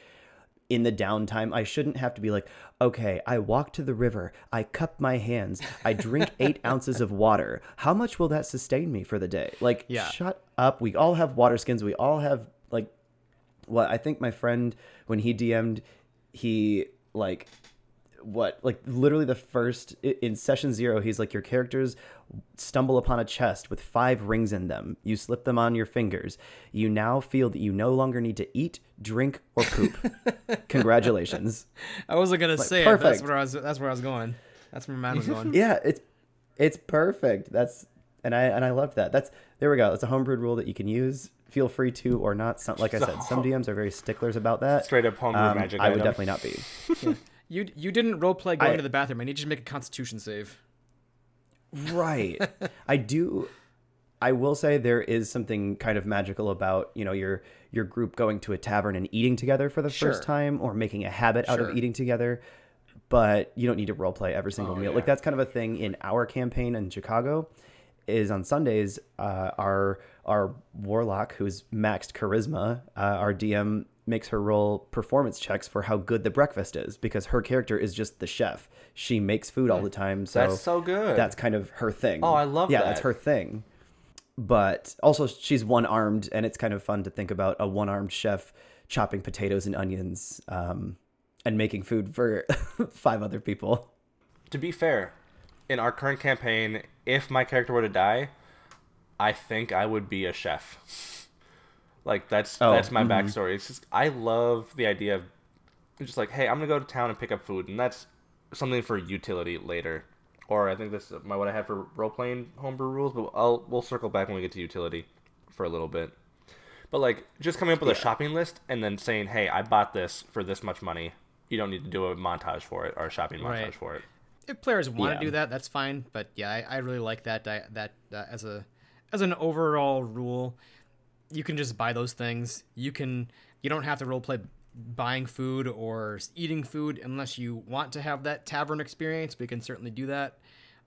in the downtime I shouldn't have to be like, okay, I walk to the river, I cup my hands, I drink eight ounces of water. How much will that sustain me for the day? Like, yeah. Shut up. We all have water skins. We all have like, well, I think my friend, when he D M'd, he like, what, like literally the first in session zero, he's like, your characters stumble upon a chest with five rings in them. You slip them on your fingers. You now feel that you no longer need to eat, drink, or poop. Congratulations. I wasn't gonna like, say perfect. It, but that's where I was that's where I was going. That's where my mind was going. Yeah, it's it's perfect. That's and I and I love that. That's there we go. It's a homebrewed rule that you can use. Feel free to or not. Some, like I said, some D Ms are very sticklers about that. Straight up homebrew um, magic. I item. Would definitely not be. Yeah. You you didn't roleplay going I, to the bathroom. I need you to make a constitution save. Right. I do. I will say there is something kind of magical about, you know, your your group going to a tavern and eating together for the sure. first time, or making a habit sure. out of eating together. But you don't need to roleplay every single oh, meal. Yeah. Like that's kind of a thing in our campaign in Chicago. Is on Sundays, uh, our our warlock, who's maxed charisma, uh, our D M makes her roll performance checks for how good the breakfast is, because her character is just the chef. She makes food all the time. So that's so good. That's kind of her thing. Oh, I love yeah, that. Yeah, that's her thing. But also she's one-armed, and it's kind of fun to think about a one-armed chef chopping potatoes and onions um, and making food for five other people. To be fair, in our current campaign, if my character were to die, I think I would be a chef. Like, that's oh, that's my mm-hmm. backstory. It's just, I love the idea of just like, hey, I'm going to go to town and pick up food, and that's something for utility later. Or I think this is what I have for role-playing homebrew rules, but I'll, we'll circle back when we get to utility for a little bit. But, like, just coming up with yeah. a shopping list and then saying, hey, I bought this for this much money. You don't need to do a montage for it or a shopping right. montage for it. If players want yeah. to do that, that's fine. But, yeah, I, I really like that that uh, as a as an overall rule. You can just buy those things. You can. You don't have to roleplay buying food or eating food unless you want to have that tavern experience. We can certainly do that.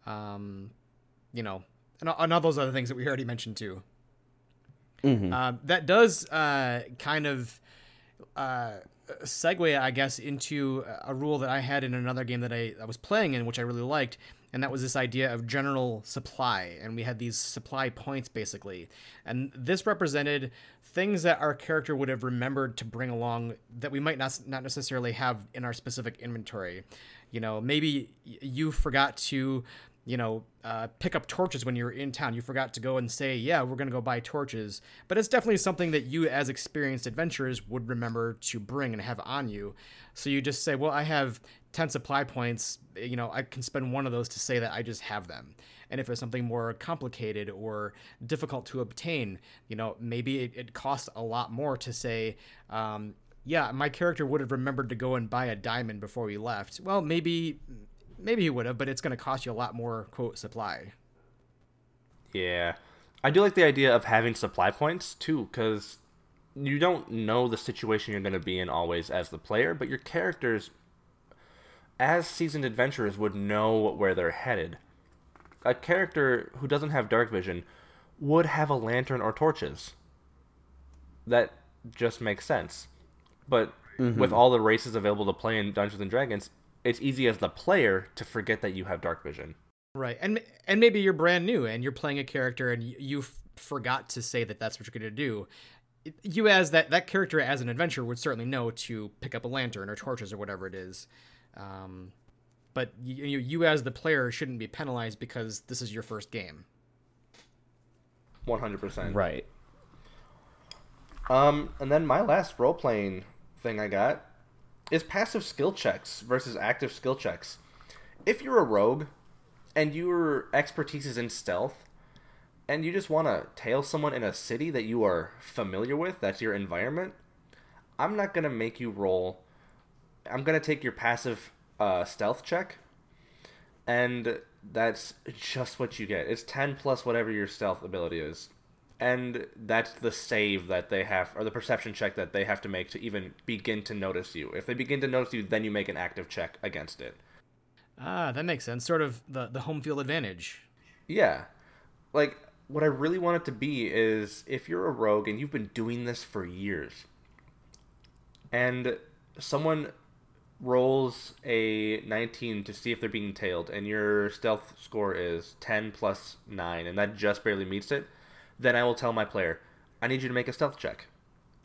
Um, you know, and, and all those other things that we already mentioned too. Mm-hmm. Uh, that does uh, kind of uh, segue, I guess, into a rule that I had in another game that I, I was playing in, which I really liked. And that was this idea of general supply. And we had these supply points, basically. And this represented things that our character would have remembered to bring along that we might not not necessarily have in our specific inventory. You know, maybe you forgot to, you know, uh, pick up torches when you were in town. You forgot to go and say, yeah, we're going to go buy torches. But it's definitely something that you as experienced adventurers would remember to bring and have on you. So you just say, well, I have ten supply points, you know, I can spend one of those to say that I just have them. And if it's something more complicated or difficult to obtain, you know, maybe it, it costs a lot more to say, um, yeah, my character would have remembered to go and buy a diamond before we left. Well, maybe, maybe he would have, but it's going to cost you a lot more, quote, supply. Yeah. I do like the idea of having supply points too, because you don't know the situation you're going to be in always as the player, but your characters, as seasoned adventurers, would know where they're headed. A character who doesn't have dark vision would have a lantern or torches. That just makes sense. But mm-hmm. with all the races available to play in Dungeons and Dragons, it's easy as the player to forget that you have dark vision. Right. And and maybe you're brand new and you're playing a character and you, you f- forgot to say that that's what you're going to do. you as that, that character as an adventurer would certainly know to pick up a lantern or torches or whatever it is. Um, but you, you as the player shouldn't be penalized because this is your first game. one hundred percent. Right. Um, and then my last role-playing thing I got is passive skill checks versus active skill checks. If you're a rogue and your expertise is in stealth and you just want to tail someone in a city that you are familiar with, that's your environment, I'm not going to make you roll. I'm going to take your passive uh, stealth check, and that's just what you get. It's ten plus whatever your stealth ability is. And that's the save that they have, or the perception check that they have to make to even begin to notice you. If they begin to notice you, then you make an active check against it. Ah, that makes sense. Sort of the, the home field advantage. Yeah. Like, what I really want it to be is, if you're a rogue and you've been doing this for years, and someone rolls a nineteen to see if they're being tailed, and your stealth score is ten plus nine, and that just barely meets it, then I will tell my player, I need you to make a stealth check.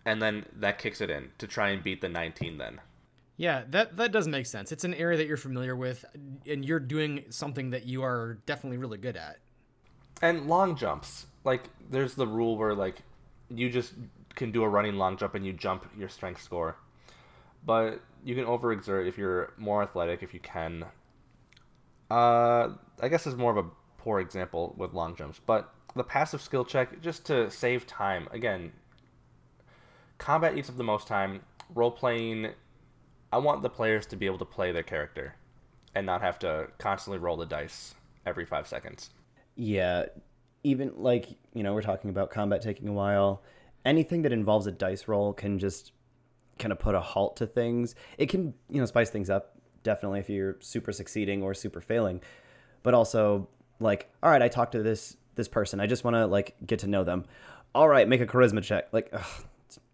And then that kicks it in to try and beat the nineteen then. Yeah, that, that does make sense. It's an area that you're familiar with, and you're doing something that you are definitely really good at. And long jumps. Like, there's the rule where, like, you just can do a running long jump and you jump your strength score. But you can overexert if you're more athletic, if you can. Uh, I guess it's more of a poor example with long jumps, but the passive skill check, just to save time. Again, combat eats up the most time. Role-playing, I want the players to be able to play their character and not have to constantly roll the dice every five seconds. Yeah, even, like, you know, we're talking about combat taking a while. Anything that involves a dice roll can just kind of put a halt to things. It can, you know, spice things up, definitely, if you're super succeeding or super failing. But also, like, all right, I talked to this... this person. I just want to, like, get to know them. All right, make a charisma check. Like, ugh,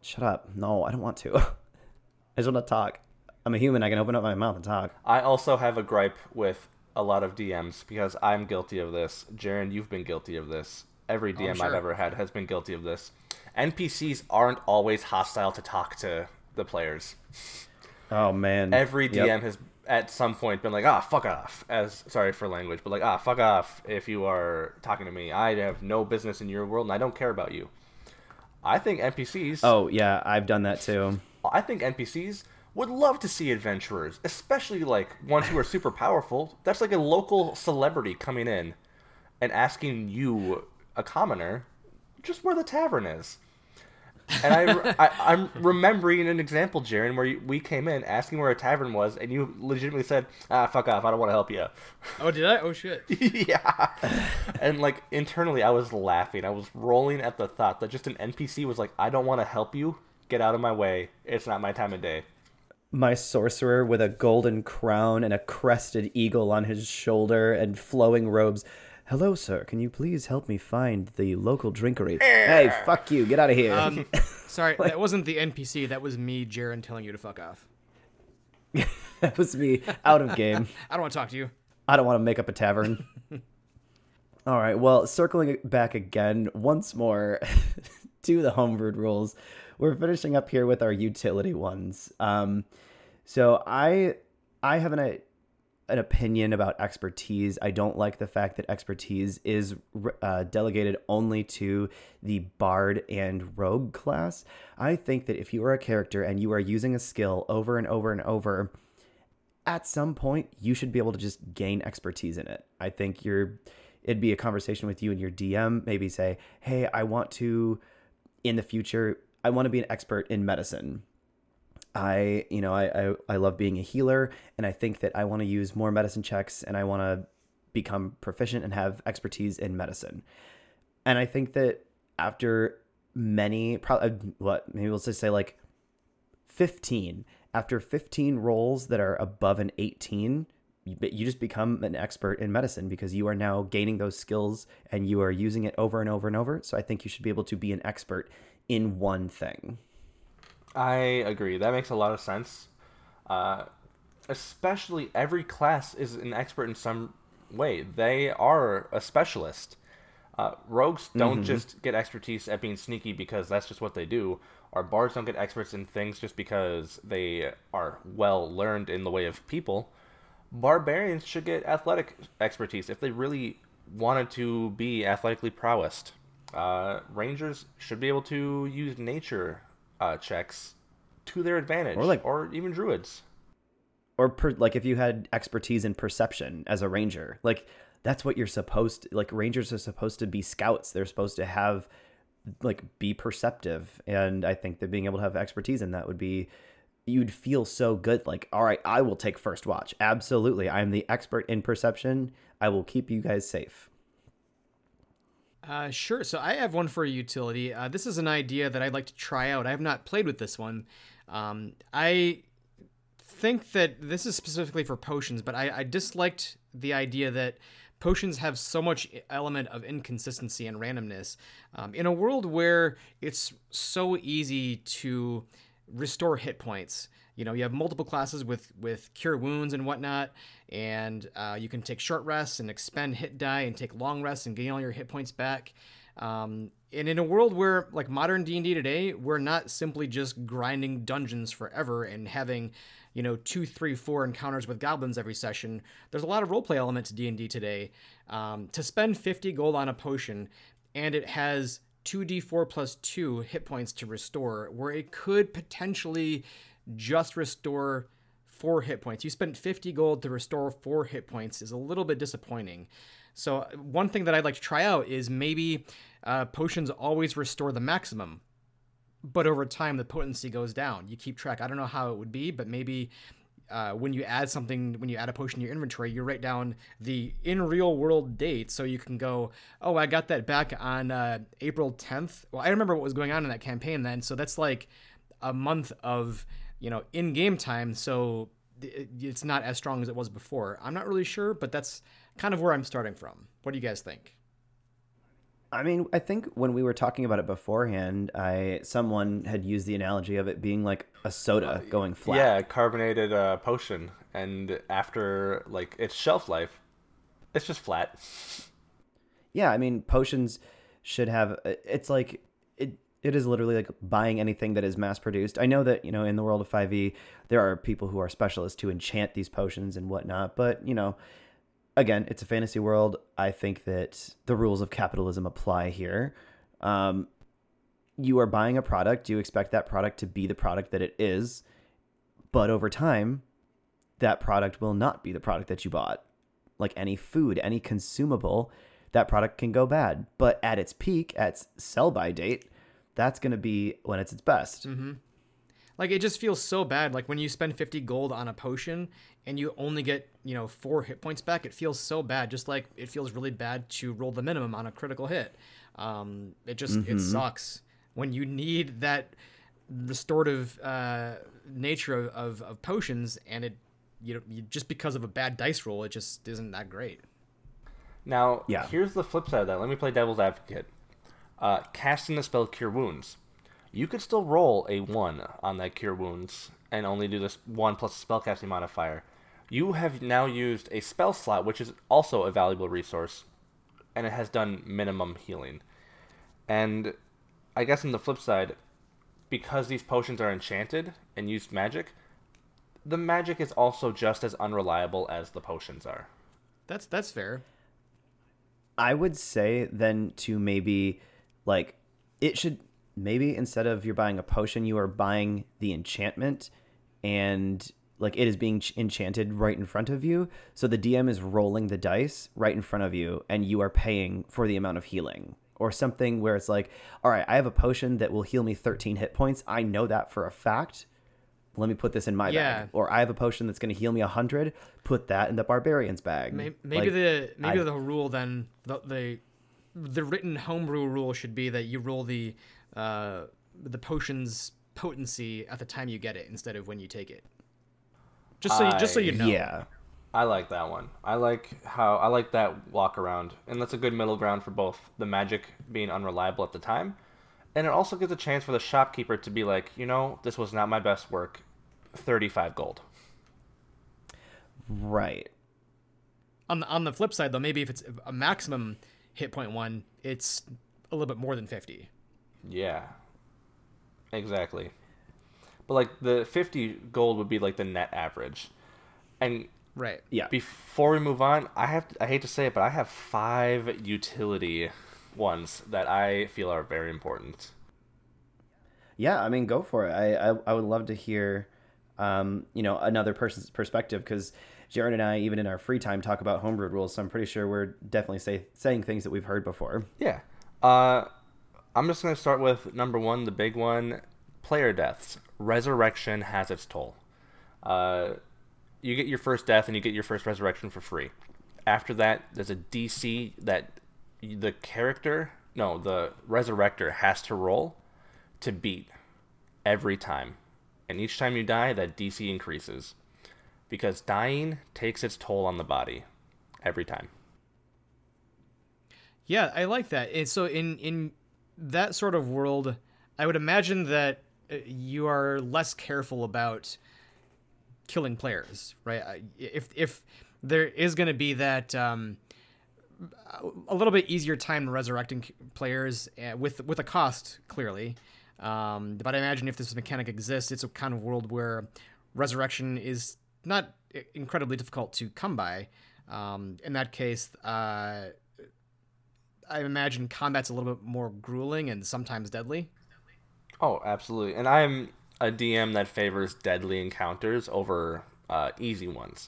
shut up. No, I don't want to. I just want to talk. I'm a human. I can open up my mouth and talk. I also have a gripe with a lot of D Ms because I'm guilty of this. Jaren, you've been guilty of this. Every D M oh, sure. I've ever had has been guilty of this. N P Cs aren't always hostile to talk to the players. Oh, man. Every D M yep. has at some point been like, ah, fuck off, as sorry for language, but like, ah, fuck off if you are talking to me. I have no business in your world, and I don't care about you. I think N P Cs... Oh, yeah, I've done that too. I think N P Cs would love to see adventurers, especially, like, ones who are super powerful. That's like a local celebrity coming in and asking you, a commoner, just where the tavern is. And I, I, I'm remembering an example, Jaren, where you, we came in asking where a tavern was, and you legitimately said, ah, fuck off, I don't want to help you. Oh, did I? Oh, shit. Yeah. And, like, internally, I was laughing. I was rolling at the thought that just an N P C was like, I don't want to help you. Get out of my way. It's not my time of day. My sorcerer with a golden crown and a crested eagle on his shoulder and flowing robes. Hello, sir. Can you please help me find the local drinkery? Hey, fuck you. Get out of here. Um, sorry, like, that wasn't the N P C. That was me, Jaren, telling you to fuck off. That was me. Out of game. I don't want to talk to you. I don't want to make up a tavern. All right. Well, circling back again once more to the homebrewed rules, we're finishing up here with our utility ones. Um, so I, I have an idea. An opinion about expertise. I don't like the fact that expertise is uh, delegated only to the bard and rogue class. I think that if you are a character and you are using a skill over and over and over, at some point you should be able to just gain expertise in it. I think you're it'd be a conversation with you and your D M. Maybe say, hey, I want to in the future, I want to be an expert in medicine. I, you know, I, I, I love being a healer, and I think that I want to use more medicine checks, and I want to become proficient and have expertise in medicine. And I think that after many, probably what, maybe we'll just say like fifteen, after fifteen rolls that are above an eighteen, you, you just become an expert in medicine because you are now gaining those skills and you are using it over and over and over. So I think you should be able to be an expert in one thing. I agree. That makes a lot of sense. Uh, especially every class is an expert in some way. They are a specialist. Uh, rogues don't mm-hmm. just get expertise at being sneaky because that's just what they do. Our bards don't get experts in things just because they are well learned in the way of people. Barbarians should get athletic expertise if they really wanted to be athletically prowessed. Uh, rangers should be able to use nature uh, checks to their advantage, or, like, or even druids. Or per, like if you had expertise in perception as a ranger, like that's what you're supposed to, like rangers are supposed to be scouts. They're supposed to have like be perceptive. And I think that being able to have expertise in that would be, you'd feel so good. Like, all right, I will take first watch. Absolutely. I'm the expert in perception. I will keep you guys safe. Uh, sure. So I have one for a utility. Uh, this is an idea that I'd like to try out. I have not played with this one. Um, I think that this is specifically for potions, but I, I disliked the idea that potions have so much element of inconsistency and randomness. Um, in a world where it's so easy to restore hit points, you know, you have multiple classes with, with cure wounds and whatnot, and uh, you can take short rests and expend hit die and take long rests and gain all your hit points back. Um, and in a world where, like modern D and D today, we're not simply just grinding dungeons forever and having, you know, two, three, four encounters with goblins every session. There's a lot of roleplay element to D and D today. Um, to spend fifty gold on a potion, and it has two d four plus two hit points to restore, where it could potentially just restore four hit points. You spent fifty gold to restore four hit points is a little bit disappointing. So one thing that I'd like to try out is maybe uh, potions always restore the maximum, but over time the potency goes down. You keep track. I don't know how it would be, but maybe uh, when you add something, when you add a potion to your inventory, you write down the in real world date. So you can go, oh, I got that back on uh, April tenth. Well, I remember what was going on in that campaign then. So that's like a month of, you know, in game time. So it's not as strong as it was before. I'm not really sure, but that's kind of where I'm starting from. What do you guys think? I mean, I think when we were talking about it beforehand, I someone had used the analogy of it being like a soda going flat. Yeah, carbonated uh, potion, and after like its shelf life, it's just flat. Yeah, I mean, potions should have. It's like it. It is literally like buying anything that is mass produced. I know that, you know, in the world of five e, there are people who are specialists who enchant these potions and whatnot, but you know. Again, it's a fantasy world. I think that the rules of capitalism apply here. Um, you are buying a product. You expect that product to be the product that it is. But over time, that product will not be the product that you bought. Like any food, any consumable, that product can go bad. But at its peak, at sell-by date, that's going to be when it's its best. Mm-hmm. Like, it just feels so bad. Like, when you spend fifty gold on a potion and you only get, you know, four hit points back, it feels so bad. Just like it feels really bad to roll the minimum on a critical hit. Um, it just, mm-hmm. it sucks when you need that restorative uh, nature of, of, of potions. And it, you know, you, just because of a bad dice roll, it just isn't that great. Now, yeah. Here's the flip side of that. Let me play devil's advocate. Uh, casting the spell Cure Wounds. You could still roll a one on that Cure Wounds and only do this one plus a spellcasting modifier. You have now used a spell slot, which is also a valuable resource, and it has done minimum healing. And I guess on the flip side, because these potions are enchanted and use magic, the magic is also just as unreliable as the potions are. That's that's fair. I would say then to maybe, like, it should... Maybe instead of you're buying a potion, you are buying the enchantment, and like it is being ch- enchanted right in front of you. So the D M is rolling the dice right in front of you, and you are paying for the amount of healing or something where it's like, all right, I have a potion that will heal me thirteen hit points. I know that for a fact. Let me put this in my yeah. bag. Or I have a potion that's going to heal me one hundred. Put that in the barbarian's bag. Maybe, maybe like, the maybe I, the rule then, the, the, the written homebrew rule should be that you roll the... Uh, the potion's potency at the time you get it instead of when you take it. Just so, you, I, just so you know. Yeah, I like that one. I like how I like that walk around, and that's a good middle ground for both the magic being unreliable at the time, and it also gives a chance for the shopkeeper to be like, you know, this was not my best work. Thirty-five gold. Right. On the on the flip side, though, maybe if it's a maximum hit point one, it's a little bit more than fifty. Yeah, exactly. But like the fifty gold would be like the net average. And right, yeah, before we move on, I have to, I hate to say it, but I have five utility ones that I feel are very important. Yeah, I mean, go for it. I I, I would love to hear um, you know, another person's perspective, because Jaren and I, even in our free time, talk about homebrewed rules, so I'm pretty sure we're definitely say, saying things that we've heard before. Yeah. Uh, I'm just going to start with number one, the big one, player deaths. Resurrection has its toll. Uh, you get your first death and you get your first resurrection for free. After that, there's a D C that the character, no, the resurrector has to roll to beat every time. And each time you die, that D C increases, because dying takes its toll on the body every time. Yeah, I like that. And so in, in that sort of world, I would imagine that you are less careful about killing players, right? If if there is going to be that um, a little bit easier time resurrecting players with with a cost, clearly. Um, but I imagine if this mechanic exists, it's a kind of world where resurrection is not incredibly difficult to come by. Um, in that case, uh, I imagine combat's a little bit more grueling and sometimes deadly. Oh, absolutely. And I'm a D M that favors deadly encounters over uh, easy ones.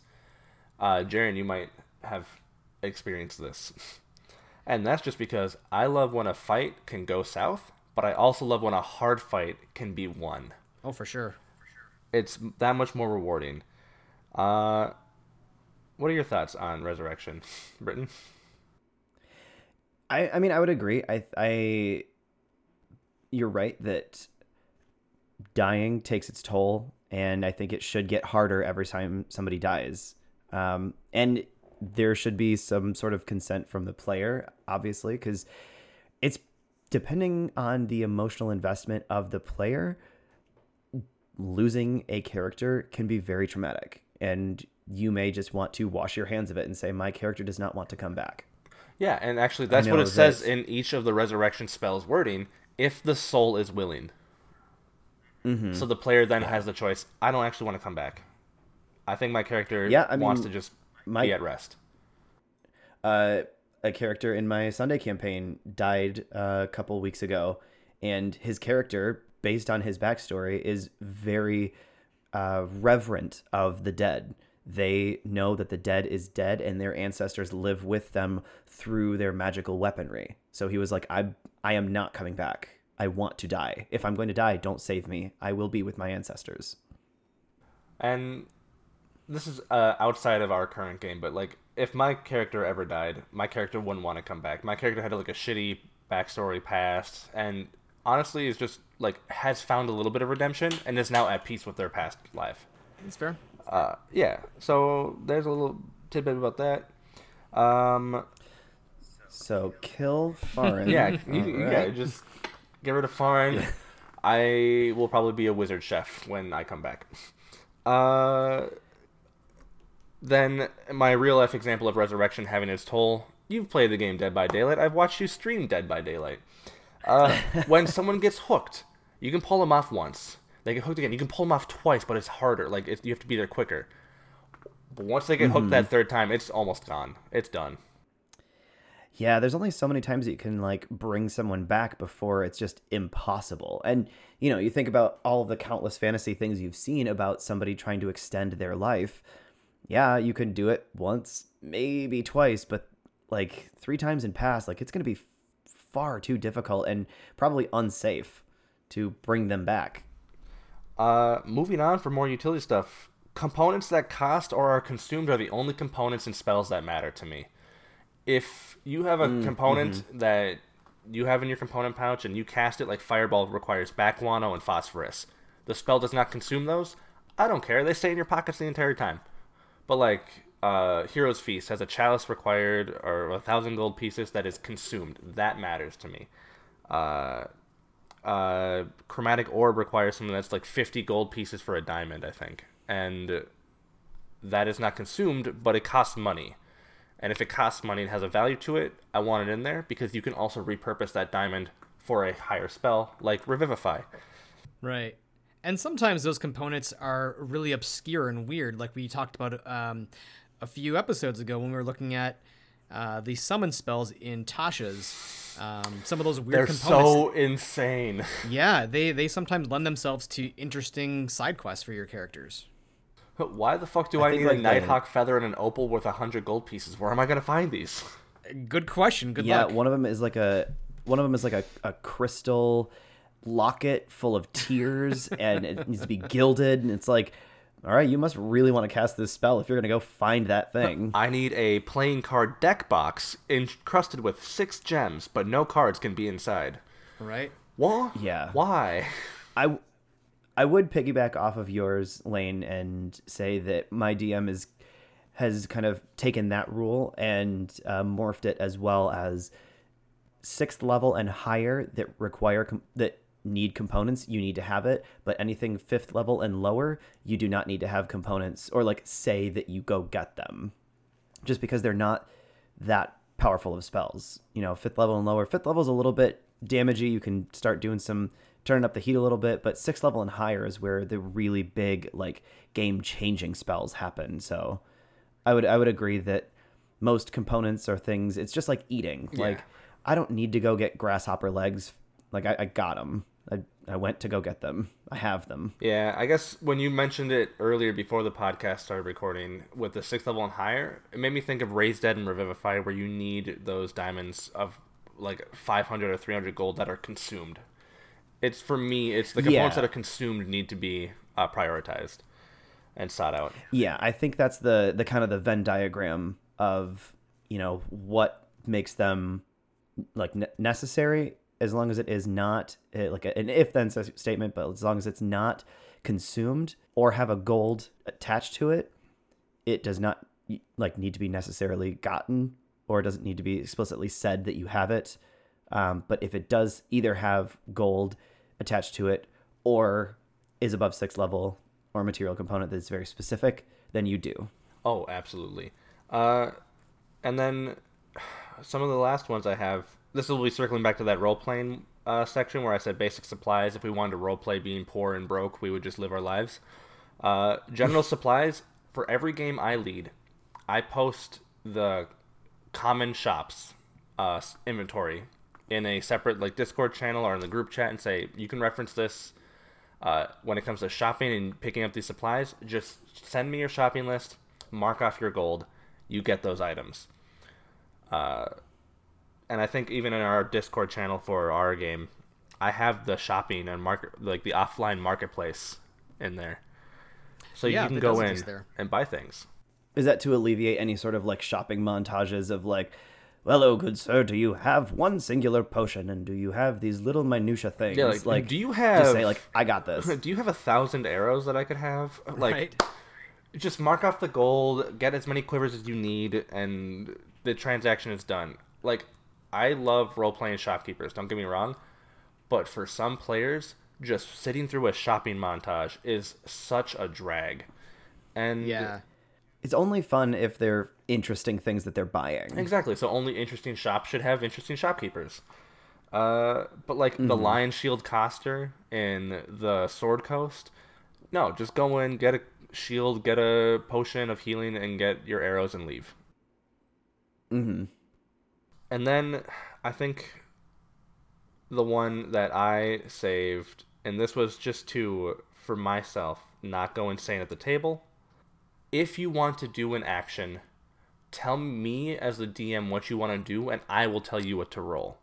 Uh, Jaren, you might have experienced this. And that's just because I love when a fight can go south, but I also love when a hard fight can be won. Oh, for sure. It's that much more rewarding. Uh, what are your thoughts on resurrection, Britton? I, I mean, I would agree. I, I, you're right that dying takes its toll, and I think it should get harder every time somebody dies. Um, and there should be some sort of consent from the player, obviously, because it's depending on the emotional investment of the player, losing a character can be very traumatic, and you may just want to wash your hands of it and say, my character does not want to come back. Yeah, and actually that's what it says in each of the resurrection spells wording, if the soul is willing. Mm-hmm. So the player then yeah. has the choice, I don't actually want to come back. I think my character yeah, I mean, wants to just my, be at rest. Uh, a character in my Sunday campaign died a couple weeks ago, and his character, based on his backstory, is very uh, reverent of the dead. They know that the dead is dead, and their ancestors live with them through their magical weaponry. So he was like, I I am not coming back. I want to die. If I'm going to die, don't save me. I will be with my ancestors. And this is uh, outside of our current game, but like, if my character ever died, my character wouldn't want to come back. My character had like a shitty backstory past, and honestly is just like has found a little bit of redemption and is now at peace with their past life. That's fair. Uh, yeah, so there's a little tidbit about that. Um, so kill Farin. yeah, you, you, right. yeah, just get rid of Farin. Yeah. I will probably be a wizard chef when I come back. Uh, then my real life example of resurrection having its toll. You've played the game Dead by Daylight. I've watched you stream Dead by Daylight. Uh, when someone gets hooked, you can pull them off once. They get hooked again. You can pull them off twice, but it's harder. Like, it's, you have to be there quicker. But once they get mm-hmm. hooked that third time, it's almost gone. It's done. Yeah, there's only so many times that you can, like, bring someone back before it's just impossible. And, you know, you think about all of the countless fantasy things you've seen about somebody trying to extend their life. Yeah, you can do it once, maybe twice, but, like, three times and past, like, it's going to be far too difficult and probably unsafe to bring them back. Uh, moving on for more utility stuff. Components that cost or are consumed are the only components in spells that matter to me. If you have a mm, component mm-hmm. that you have in your component pouch and you cast it, like Fireball requires Bakwano and Phosphorus, the spell does not consume those, I don't care. They stay in your pockets the entire time. But like uh, Hero's Feast has a chalice required or a thousand gold pieces that is consumed. That matters to me. Uh... Uh, Chromatic Orb requires something that's like fifty gold pieces for a diamond, I think. And that is not consumed, but it costs money. And if it costs money and has a value to it, I want it in there because you can also repurpose that diamond for a higher spell like Revivify. Right. And sometimes those components are really obscure and weird, like we talked about um, a few episodes ago when we were looking at uh, the summon spells in Tasha's. Um, some of those weird They're components. They're so insane. Yeah, they, they sometimes lend themselves to interesting side quests for your characters. But why the fuck do I, I need like a Nighthawk they... feather and an opal worth one hundred gold pieces? Where am I going to find these? Good question. Good yeah, luck. Yeah, one of them is like a one of them is like a, a crystal locket full of tears and it needs to be gilded, and it's like, all right, you must really want to cast this spell if you're going to go find that thing. I need a playing card deck box encrusted with six gems, but no cards can be inside. Right? What? Yeah. Why? I I would piggyback off of yours, Lane, and say that my D M is has kind of taken that rule and uh, morphed it as well as sixth level and higher that require com- that need components, you need to have it, but anything fifth level and lower, you do not need to have components or like say that you go get them, just because they're not that powerful of spells. You know, fifth level and lower, fifth level is a little bit damagey. You can start doing some turning up the heat a little bit, but sixth level and higher is where the really big like game changing spells happen. So I would I would agree that most components are things. It's just like eating. Yeah. Like I don't need to go get grasshopper legs. Like I, I got them. I, I went to go get them. I have them. Yeah, I guess when you mentioned it earlier before the podcast started recording with the sixth level and higher, it made me think of Raise Dead and Revivify, where you need those diamonds of like five hundred or three hundred gold that are consumed. It's for me, it's the components yeah. that are consumed need to be uh, prioritized and sought out. Yeah, I think that's the, the kind of the Venn diagram of, you know, what makes them like ne- necessary. As long as it is not like an if-then statement, but as long as it's not consumed or have a gold attached to it, it does not like need to be necessarily gotten, or it doesn't need to be explicitly said that you have it. Um, but if it does either have gold attached to it or is above sixth level or material component that's very specific, then you do. Oh, absolutely. Uh, and then some of the last ones I have. This will be circling back to that role-playing uh, section where I said basic supplies. If we wanted to role-play being poor and broke, we would just live our lives. Uh, general supplies, for every game I lead, I post the common shops uh, inventory in a separate like Discord channel or in the group chat and say, you can reference this uh, when it comes to shopping and picking up these supplies. Just send me your shopping list, mark off your gold, you get those items. Uh... And I think even in our Discord channel for our game, I have the shopping and market, like the offline marketplace in there. So yeah, you can go in and buy things. Is that to alleviate any sort of like shopping montages of like, well, oh, good sir, do you have one singular potion and do you have these little minutia things? Yeah, like, like do you have, just say like, I got this. Do you have a thousand arrows that I could have? Like, right. Just mark off the gold, get as many quivers as you need, and the transaction is done. Like, I love role-playing shopkeepers, don't get me wrong, but for some players, just sitting through a shopping montage is such a drag. And yeah. It's only fun if they're interesting things that they're buying. Exactly, so only interesting shops should have interesting shopkeepers. Uh, but like mm-hmm. the Lion Shield Coster in the Sword Coast, no, just go in, get a shield, get a potion of healing, and get your arrows and leave. Mm-hmm. And then I think the one that I saved, and this was just to, for myself, not go insane at the table. If you want to do an action, tell me as the D M what you want to do, and I will tell you what to roll.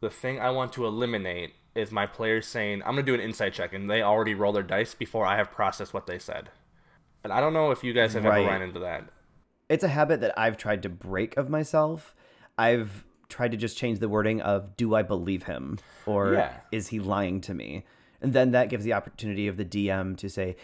The thing I want to eliminate is my players saying, I'm going to do an insight check, and they already roll their dice before I have processed what they said. And I don't know if you guys have right. ever run into that. It's a habit that I've tried to break of myself. I've tried to just change the wording of, do I believe him? Or yeah. is he lying to me? And then that gives the opportunity of the D M to say,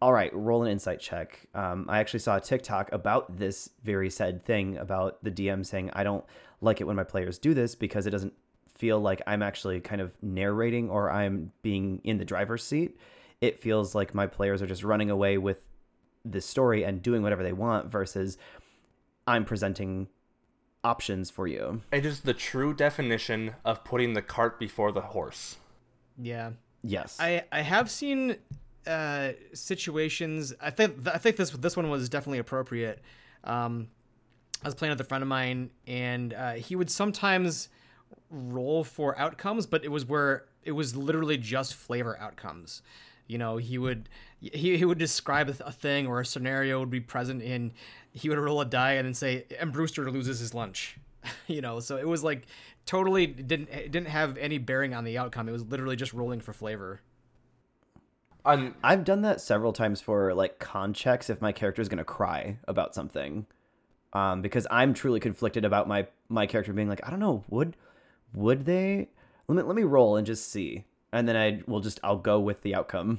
all right, roll an insight check. Um, I actually saw a TikTok about this very said thing about the D M saying, I don't like it when my players do this because it doesn't feel like I'm actually kind of narrating or I'm being in the driver's seat. It feels like my players are just running away with the story and doing whatever they want versus I'm presenting options for you. It is the true definition of putting the cart before the horse. Yeah. Yes. I, I have seen uh, situations. I think I think this this one was definitely appropriate. Um, I was playing with a friend of mine, and uh, he would sometimes roll for outcomes, but it was where it was literally just flavor outcomes. You know, he would he, he would describe a thing or a scenario would be present in. He would roll a die and then say, and Brewster loses his lunch. You know, so it was like totally didn't it didn't have any bearing on the outcome. It was literally just rolling for flavor. Um, I've done that several times for like con checks if my character is going to cry about something, um, because I'm truly conflicted about my my character being like, I don't know, would would they let me let me roll and just see. And then I will just, I'll go with the outcome.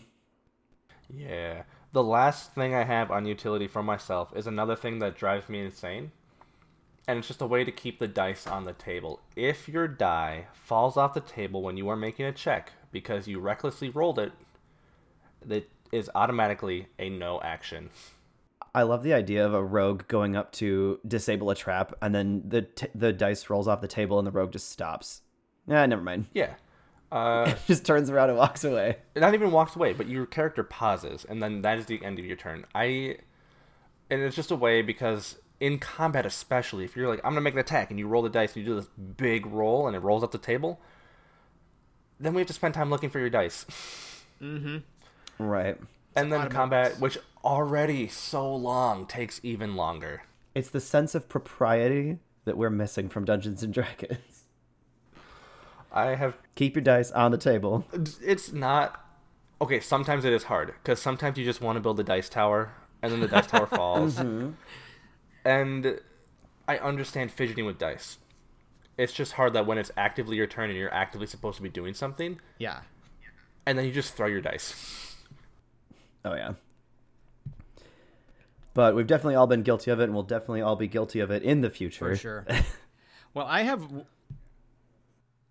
Yeah. The last thing I have on utility for myself is another thing that drives me insane. And it's just a way to keep the dice on the table. If your die falls off the table when you are making a check because you recklessly rolled it, that is automatically a no action. I love the idea of a rogue going up to disable a trap and then the t- the dice rolls off the table and the rogue just stops. Ah, never mind. Yeah. Uh, just turns around and walks away. Not even walks away, but your character pauses, and then that is the end of your turn. I, and it's just a way because in combat especially, if you're like, I'm going to make an attack, and you roll the dice, and you do this big roll, and it rolls up the table, then we have to spend time looking for your dice. Mm-hmm. Right. And then combat, which already so long, takes even longer. It's the sense of propriety that we're missing from Dungeons and Dragons. I have... Keep your dice on the table. It's not... Okay, sometimes it is hard, because sometimes you just want to build a dice tower, and then the dice tower falls. Mm-hmm. And I understand fidgeting with dice. It's just hard that when it's actively your turn and you're actively supposed to be doing something... Yeah. And then you just throw your dice. Oh, yeah. But we've definitely all been guilty of it, and we'll definitely all be guilty of it in the future. For sure. Well, I have...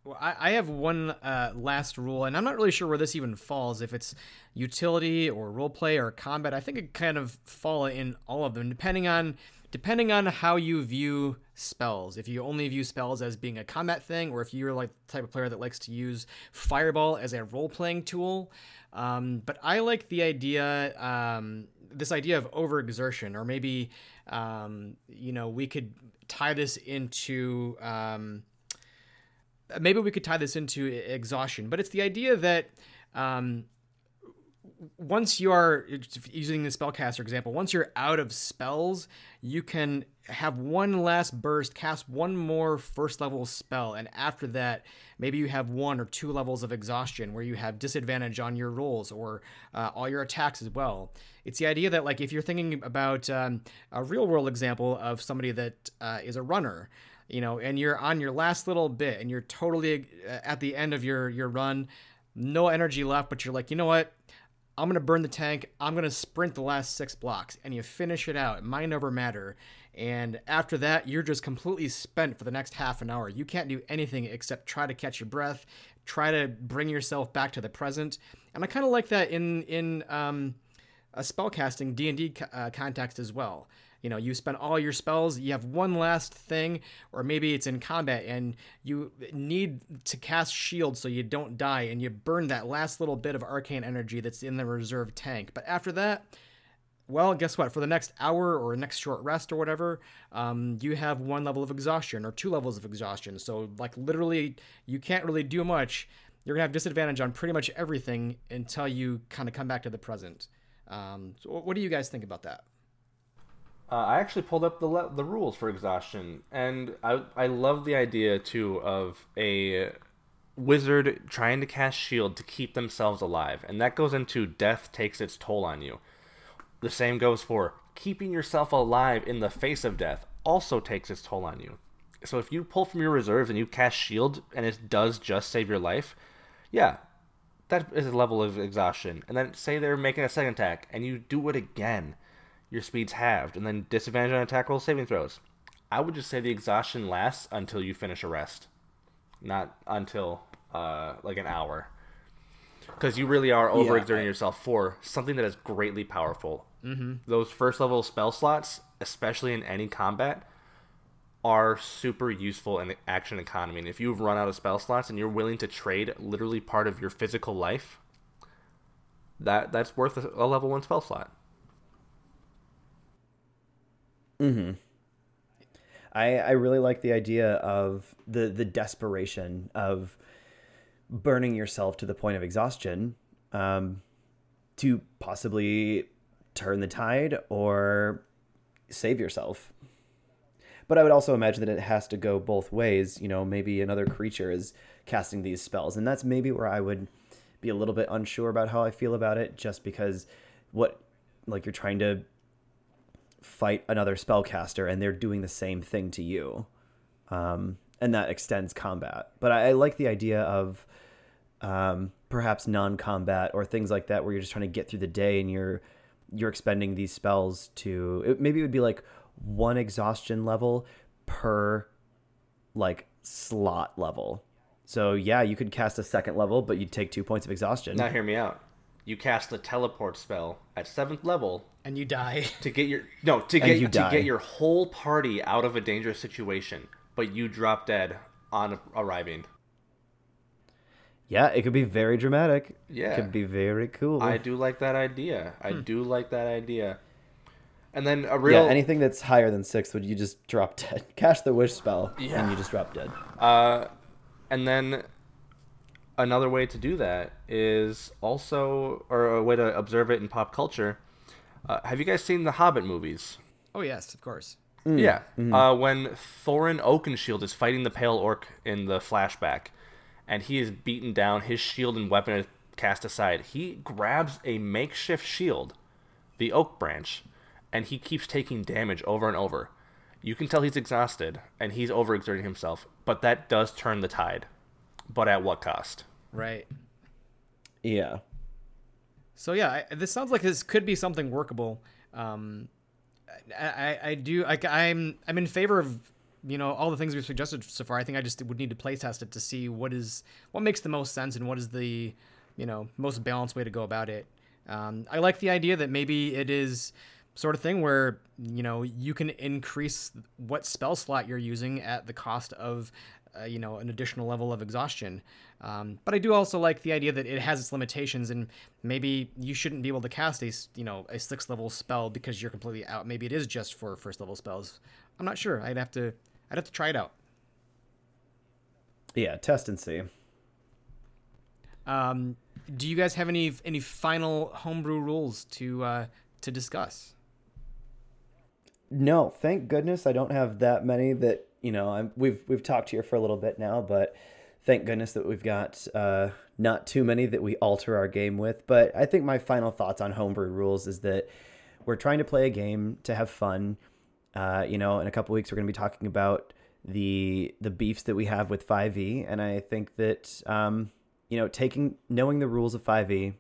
Well, I have one uh, last rule, and I'm not really sure where this even falls, if it's utility or roleplay or combat. I think it kind of fall in all of them, depending on depending on how you view spells. If you only view spells as being a combat thing, or if you're like the type of player that likes to use Fireball as a role-playing tool. Um, but I like the idea, um, this idea of overexertion, or maybe, um, you know, we could tie this into... Um, Maybe we could tie this into exhaustion, but it's the idea that um, once you are using the spellcaster example, once you're out of spells, you can have one last burst, cast one more first level spell. And after that, maybe you have one or two levels of exhaustion where you have disadvantage on your rolls or uh, all your attacks as well. It's the idea that like if you're thinking about um, a real world example of somebody that uh, is a runner, you know, and you're on your last little bit and you're totally at the end of your, your run, no energy left, but you're like, you know what? I'm going to burn the tank. I'm going to sprint the last six blocks and you finish it out. Mind over matter. And after that, you're just completely spent for the next half an hour. You can't do anything except try to catch your breath, try to bring yourself back to the present. And I kind of like that in, in, um, a spellcasting D and D uh, context as well. You know, you spend all your spells, you have one last thing, or maybe it's in combat and you need to cast shield so you don't die and you burn that last little bit of arcane energy that's in the reserve tank. But after that, well, guess what? For the next hour or next short rest or whatever, um, you have one level of exhaustion or two levels of exhaustion. So like literally you can't really do much. You're gonna have disadvantage on pretty much everything until you kind of come back to the present. Um, so what do you guys think about that? Uh, I actually pulled up the le- the rules for exhaustion, and I I love the idea, too, of a wizard trying to cast shield to keep themselves alive, and that goes into death takes its toll on you. The same goes for keeping yourself alive in the face of death also takes its toll on you. So if you pull from your reserves and you cast shield, and it does just save your life, yeah, that is a level of exhaustion. And then say they're making a second attack, and you do it again. Your speed's halved, and then disadvantage on attack rolls, saving throws. I would just say the exhaustion lasts until you finish a rest, not until uh, like an hour, because you really are overexerting yeah, I... yourself for something that is greatly powerful. Mm-hmm. Those first level spell slots, especially in any combat, are super useful in the action economy. And if you've run out of spell slots and you're willing to trade literally part of your physical life, that that's worth a, a level one spell slot. Mm-hmm. I, I really like the idea of the, the desperation of burning yourself to the point of exhaustion um, to possibly turn the tide or save yourself. But I would also imagine that it has to go both ways. You know, maybe another creature is casting these spells, and that's maybe where I would be a little bit unsure about how I feel about it, just because what, like, you're trying to fight another spellcaster and they're doing the same thing to you, um and that extends combat. But I, I like the idea of um perhaps non-combat or things like that, where you're just trying to get through the day and you're you're expending these spells to it, maybe it would be like one exhaustion level per like slot level. So yeah, you could cast a second level, but you'd take two points of exhaustion. Now hear me out. You cast the teleport spell at seventh level, and you die to get your no to get you to die. get your whole party out of a dangerous situation, but you drop dead on arriving. Yeah, it could be very dramatic. Yeah, it could be very cool. I do like that idea. I hmm. do like that idea. And then a real yeah, anything that's higher than six would you just drop dead. Cast the wish spell, yeah. and you just drop dead. Uh, and then. Another way to do that is also, or a way to observe it in pop culture. Uh, have you guys seen the Hobbit movies? Oh, yes, of course. Mm. Yeah. Mm-hmm. Uh, when Thorin Oakenshield is fighting the Pale Orc in the flashback, and he is beaten down, his shield and weapon is cast aside. He grabs a makeshift shield, the oak branch, and he keeps taking damage over and over. You can tell he's exhausted, and he's overexerting himself, but that does turn the tide. But at what cost? Right. Yeah. So yeah, I, this sounds like this could be something workable. Um, I, I, I do. I, I'm I'm in favor of, you know, all the things we've suggested so far. I think I just would need to play test it to see what is what makes the most sense and what is the, you know, most balanced way to go about it. Um, I like the idea that maybe it is sort of thing where, you know, you can increase what spell slot you're using at the cost of. Uh, you know, an additional level of exhaustion. Um, but I do also like the idea that it has its limitations, and maybe you shouldn't be able to cast a, you know, a sixth level spell because you're completely out. Maybe it is just for first level spells. I'm not sure. I'd have to, I'd have to try it out. Yeah. Test and see. Um, do you guys have any, any final homebrew rules to, uh, to discuss? No, thank goodness. I don't have that many that, You know, I'm, we've we've talked here for a little bit now, but thank goodness that we've got uh, not too many that we alter our game with. But I think my final thoughts on homebrew rules is that we're trying to play a game to have fun. Uh, you know, in a couple weeks, we're going to be talking about the the beefs that we have with five E. And I think that, um, you know, taking knowing the rules of five E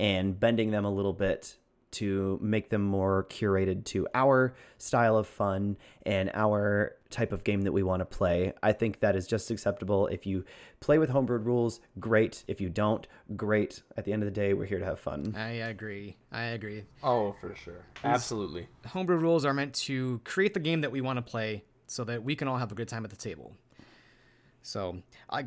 and bending them a little bit to make them more curated to our style of fun and our type of game that we want to play. I think that is just acceptable. If you play with homebrewed rules, great. If you don't, great. At the end of the day, we're here to have fun. I agree. I agree. Oh, for sure. Absolutely. Homebrew rules are meant to create the game that we want to play so that we can all have a good time at the table. So I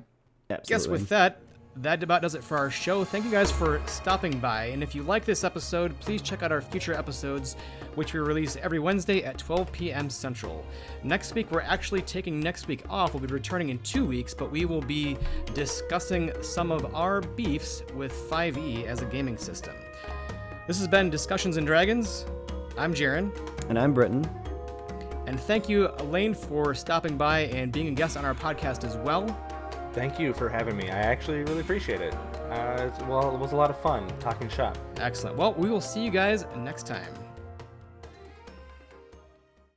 Absolutely. guess with that, that about does it for our show. Thank you guys for stopping by. And if you like this episode, please check out our future episodes, which we release every Wednesday at twelve p.m. Central. Next week, we're actually taking next week off. We'll be returning in two weeks, but we will be discussing some of our beefs with five E as a gaming system. This has been Discussions and Dragons. I'm Jaren. And I'm Britton. And thank you, Lane, for stopping by and being a guest on our podcast as well. Thank you for having me. I actually really appreciate it. Uh, well, it was a lot of fun talking shop. Excellent. Well, we will see you guys next time.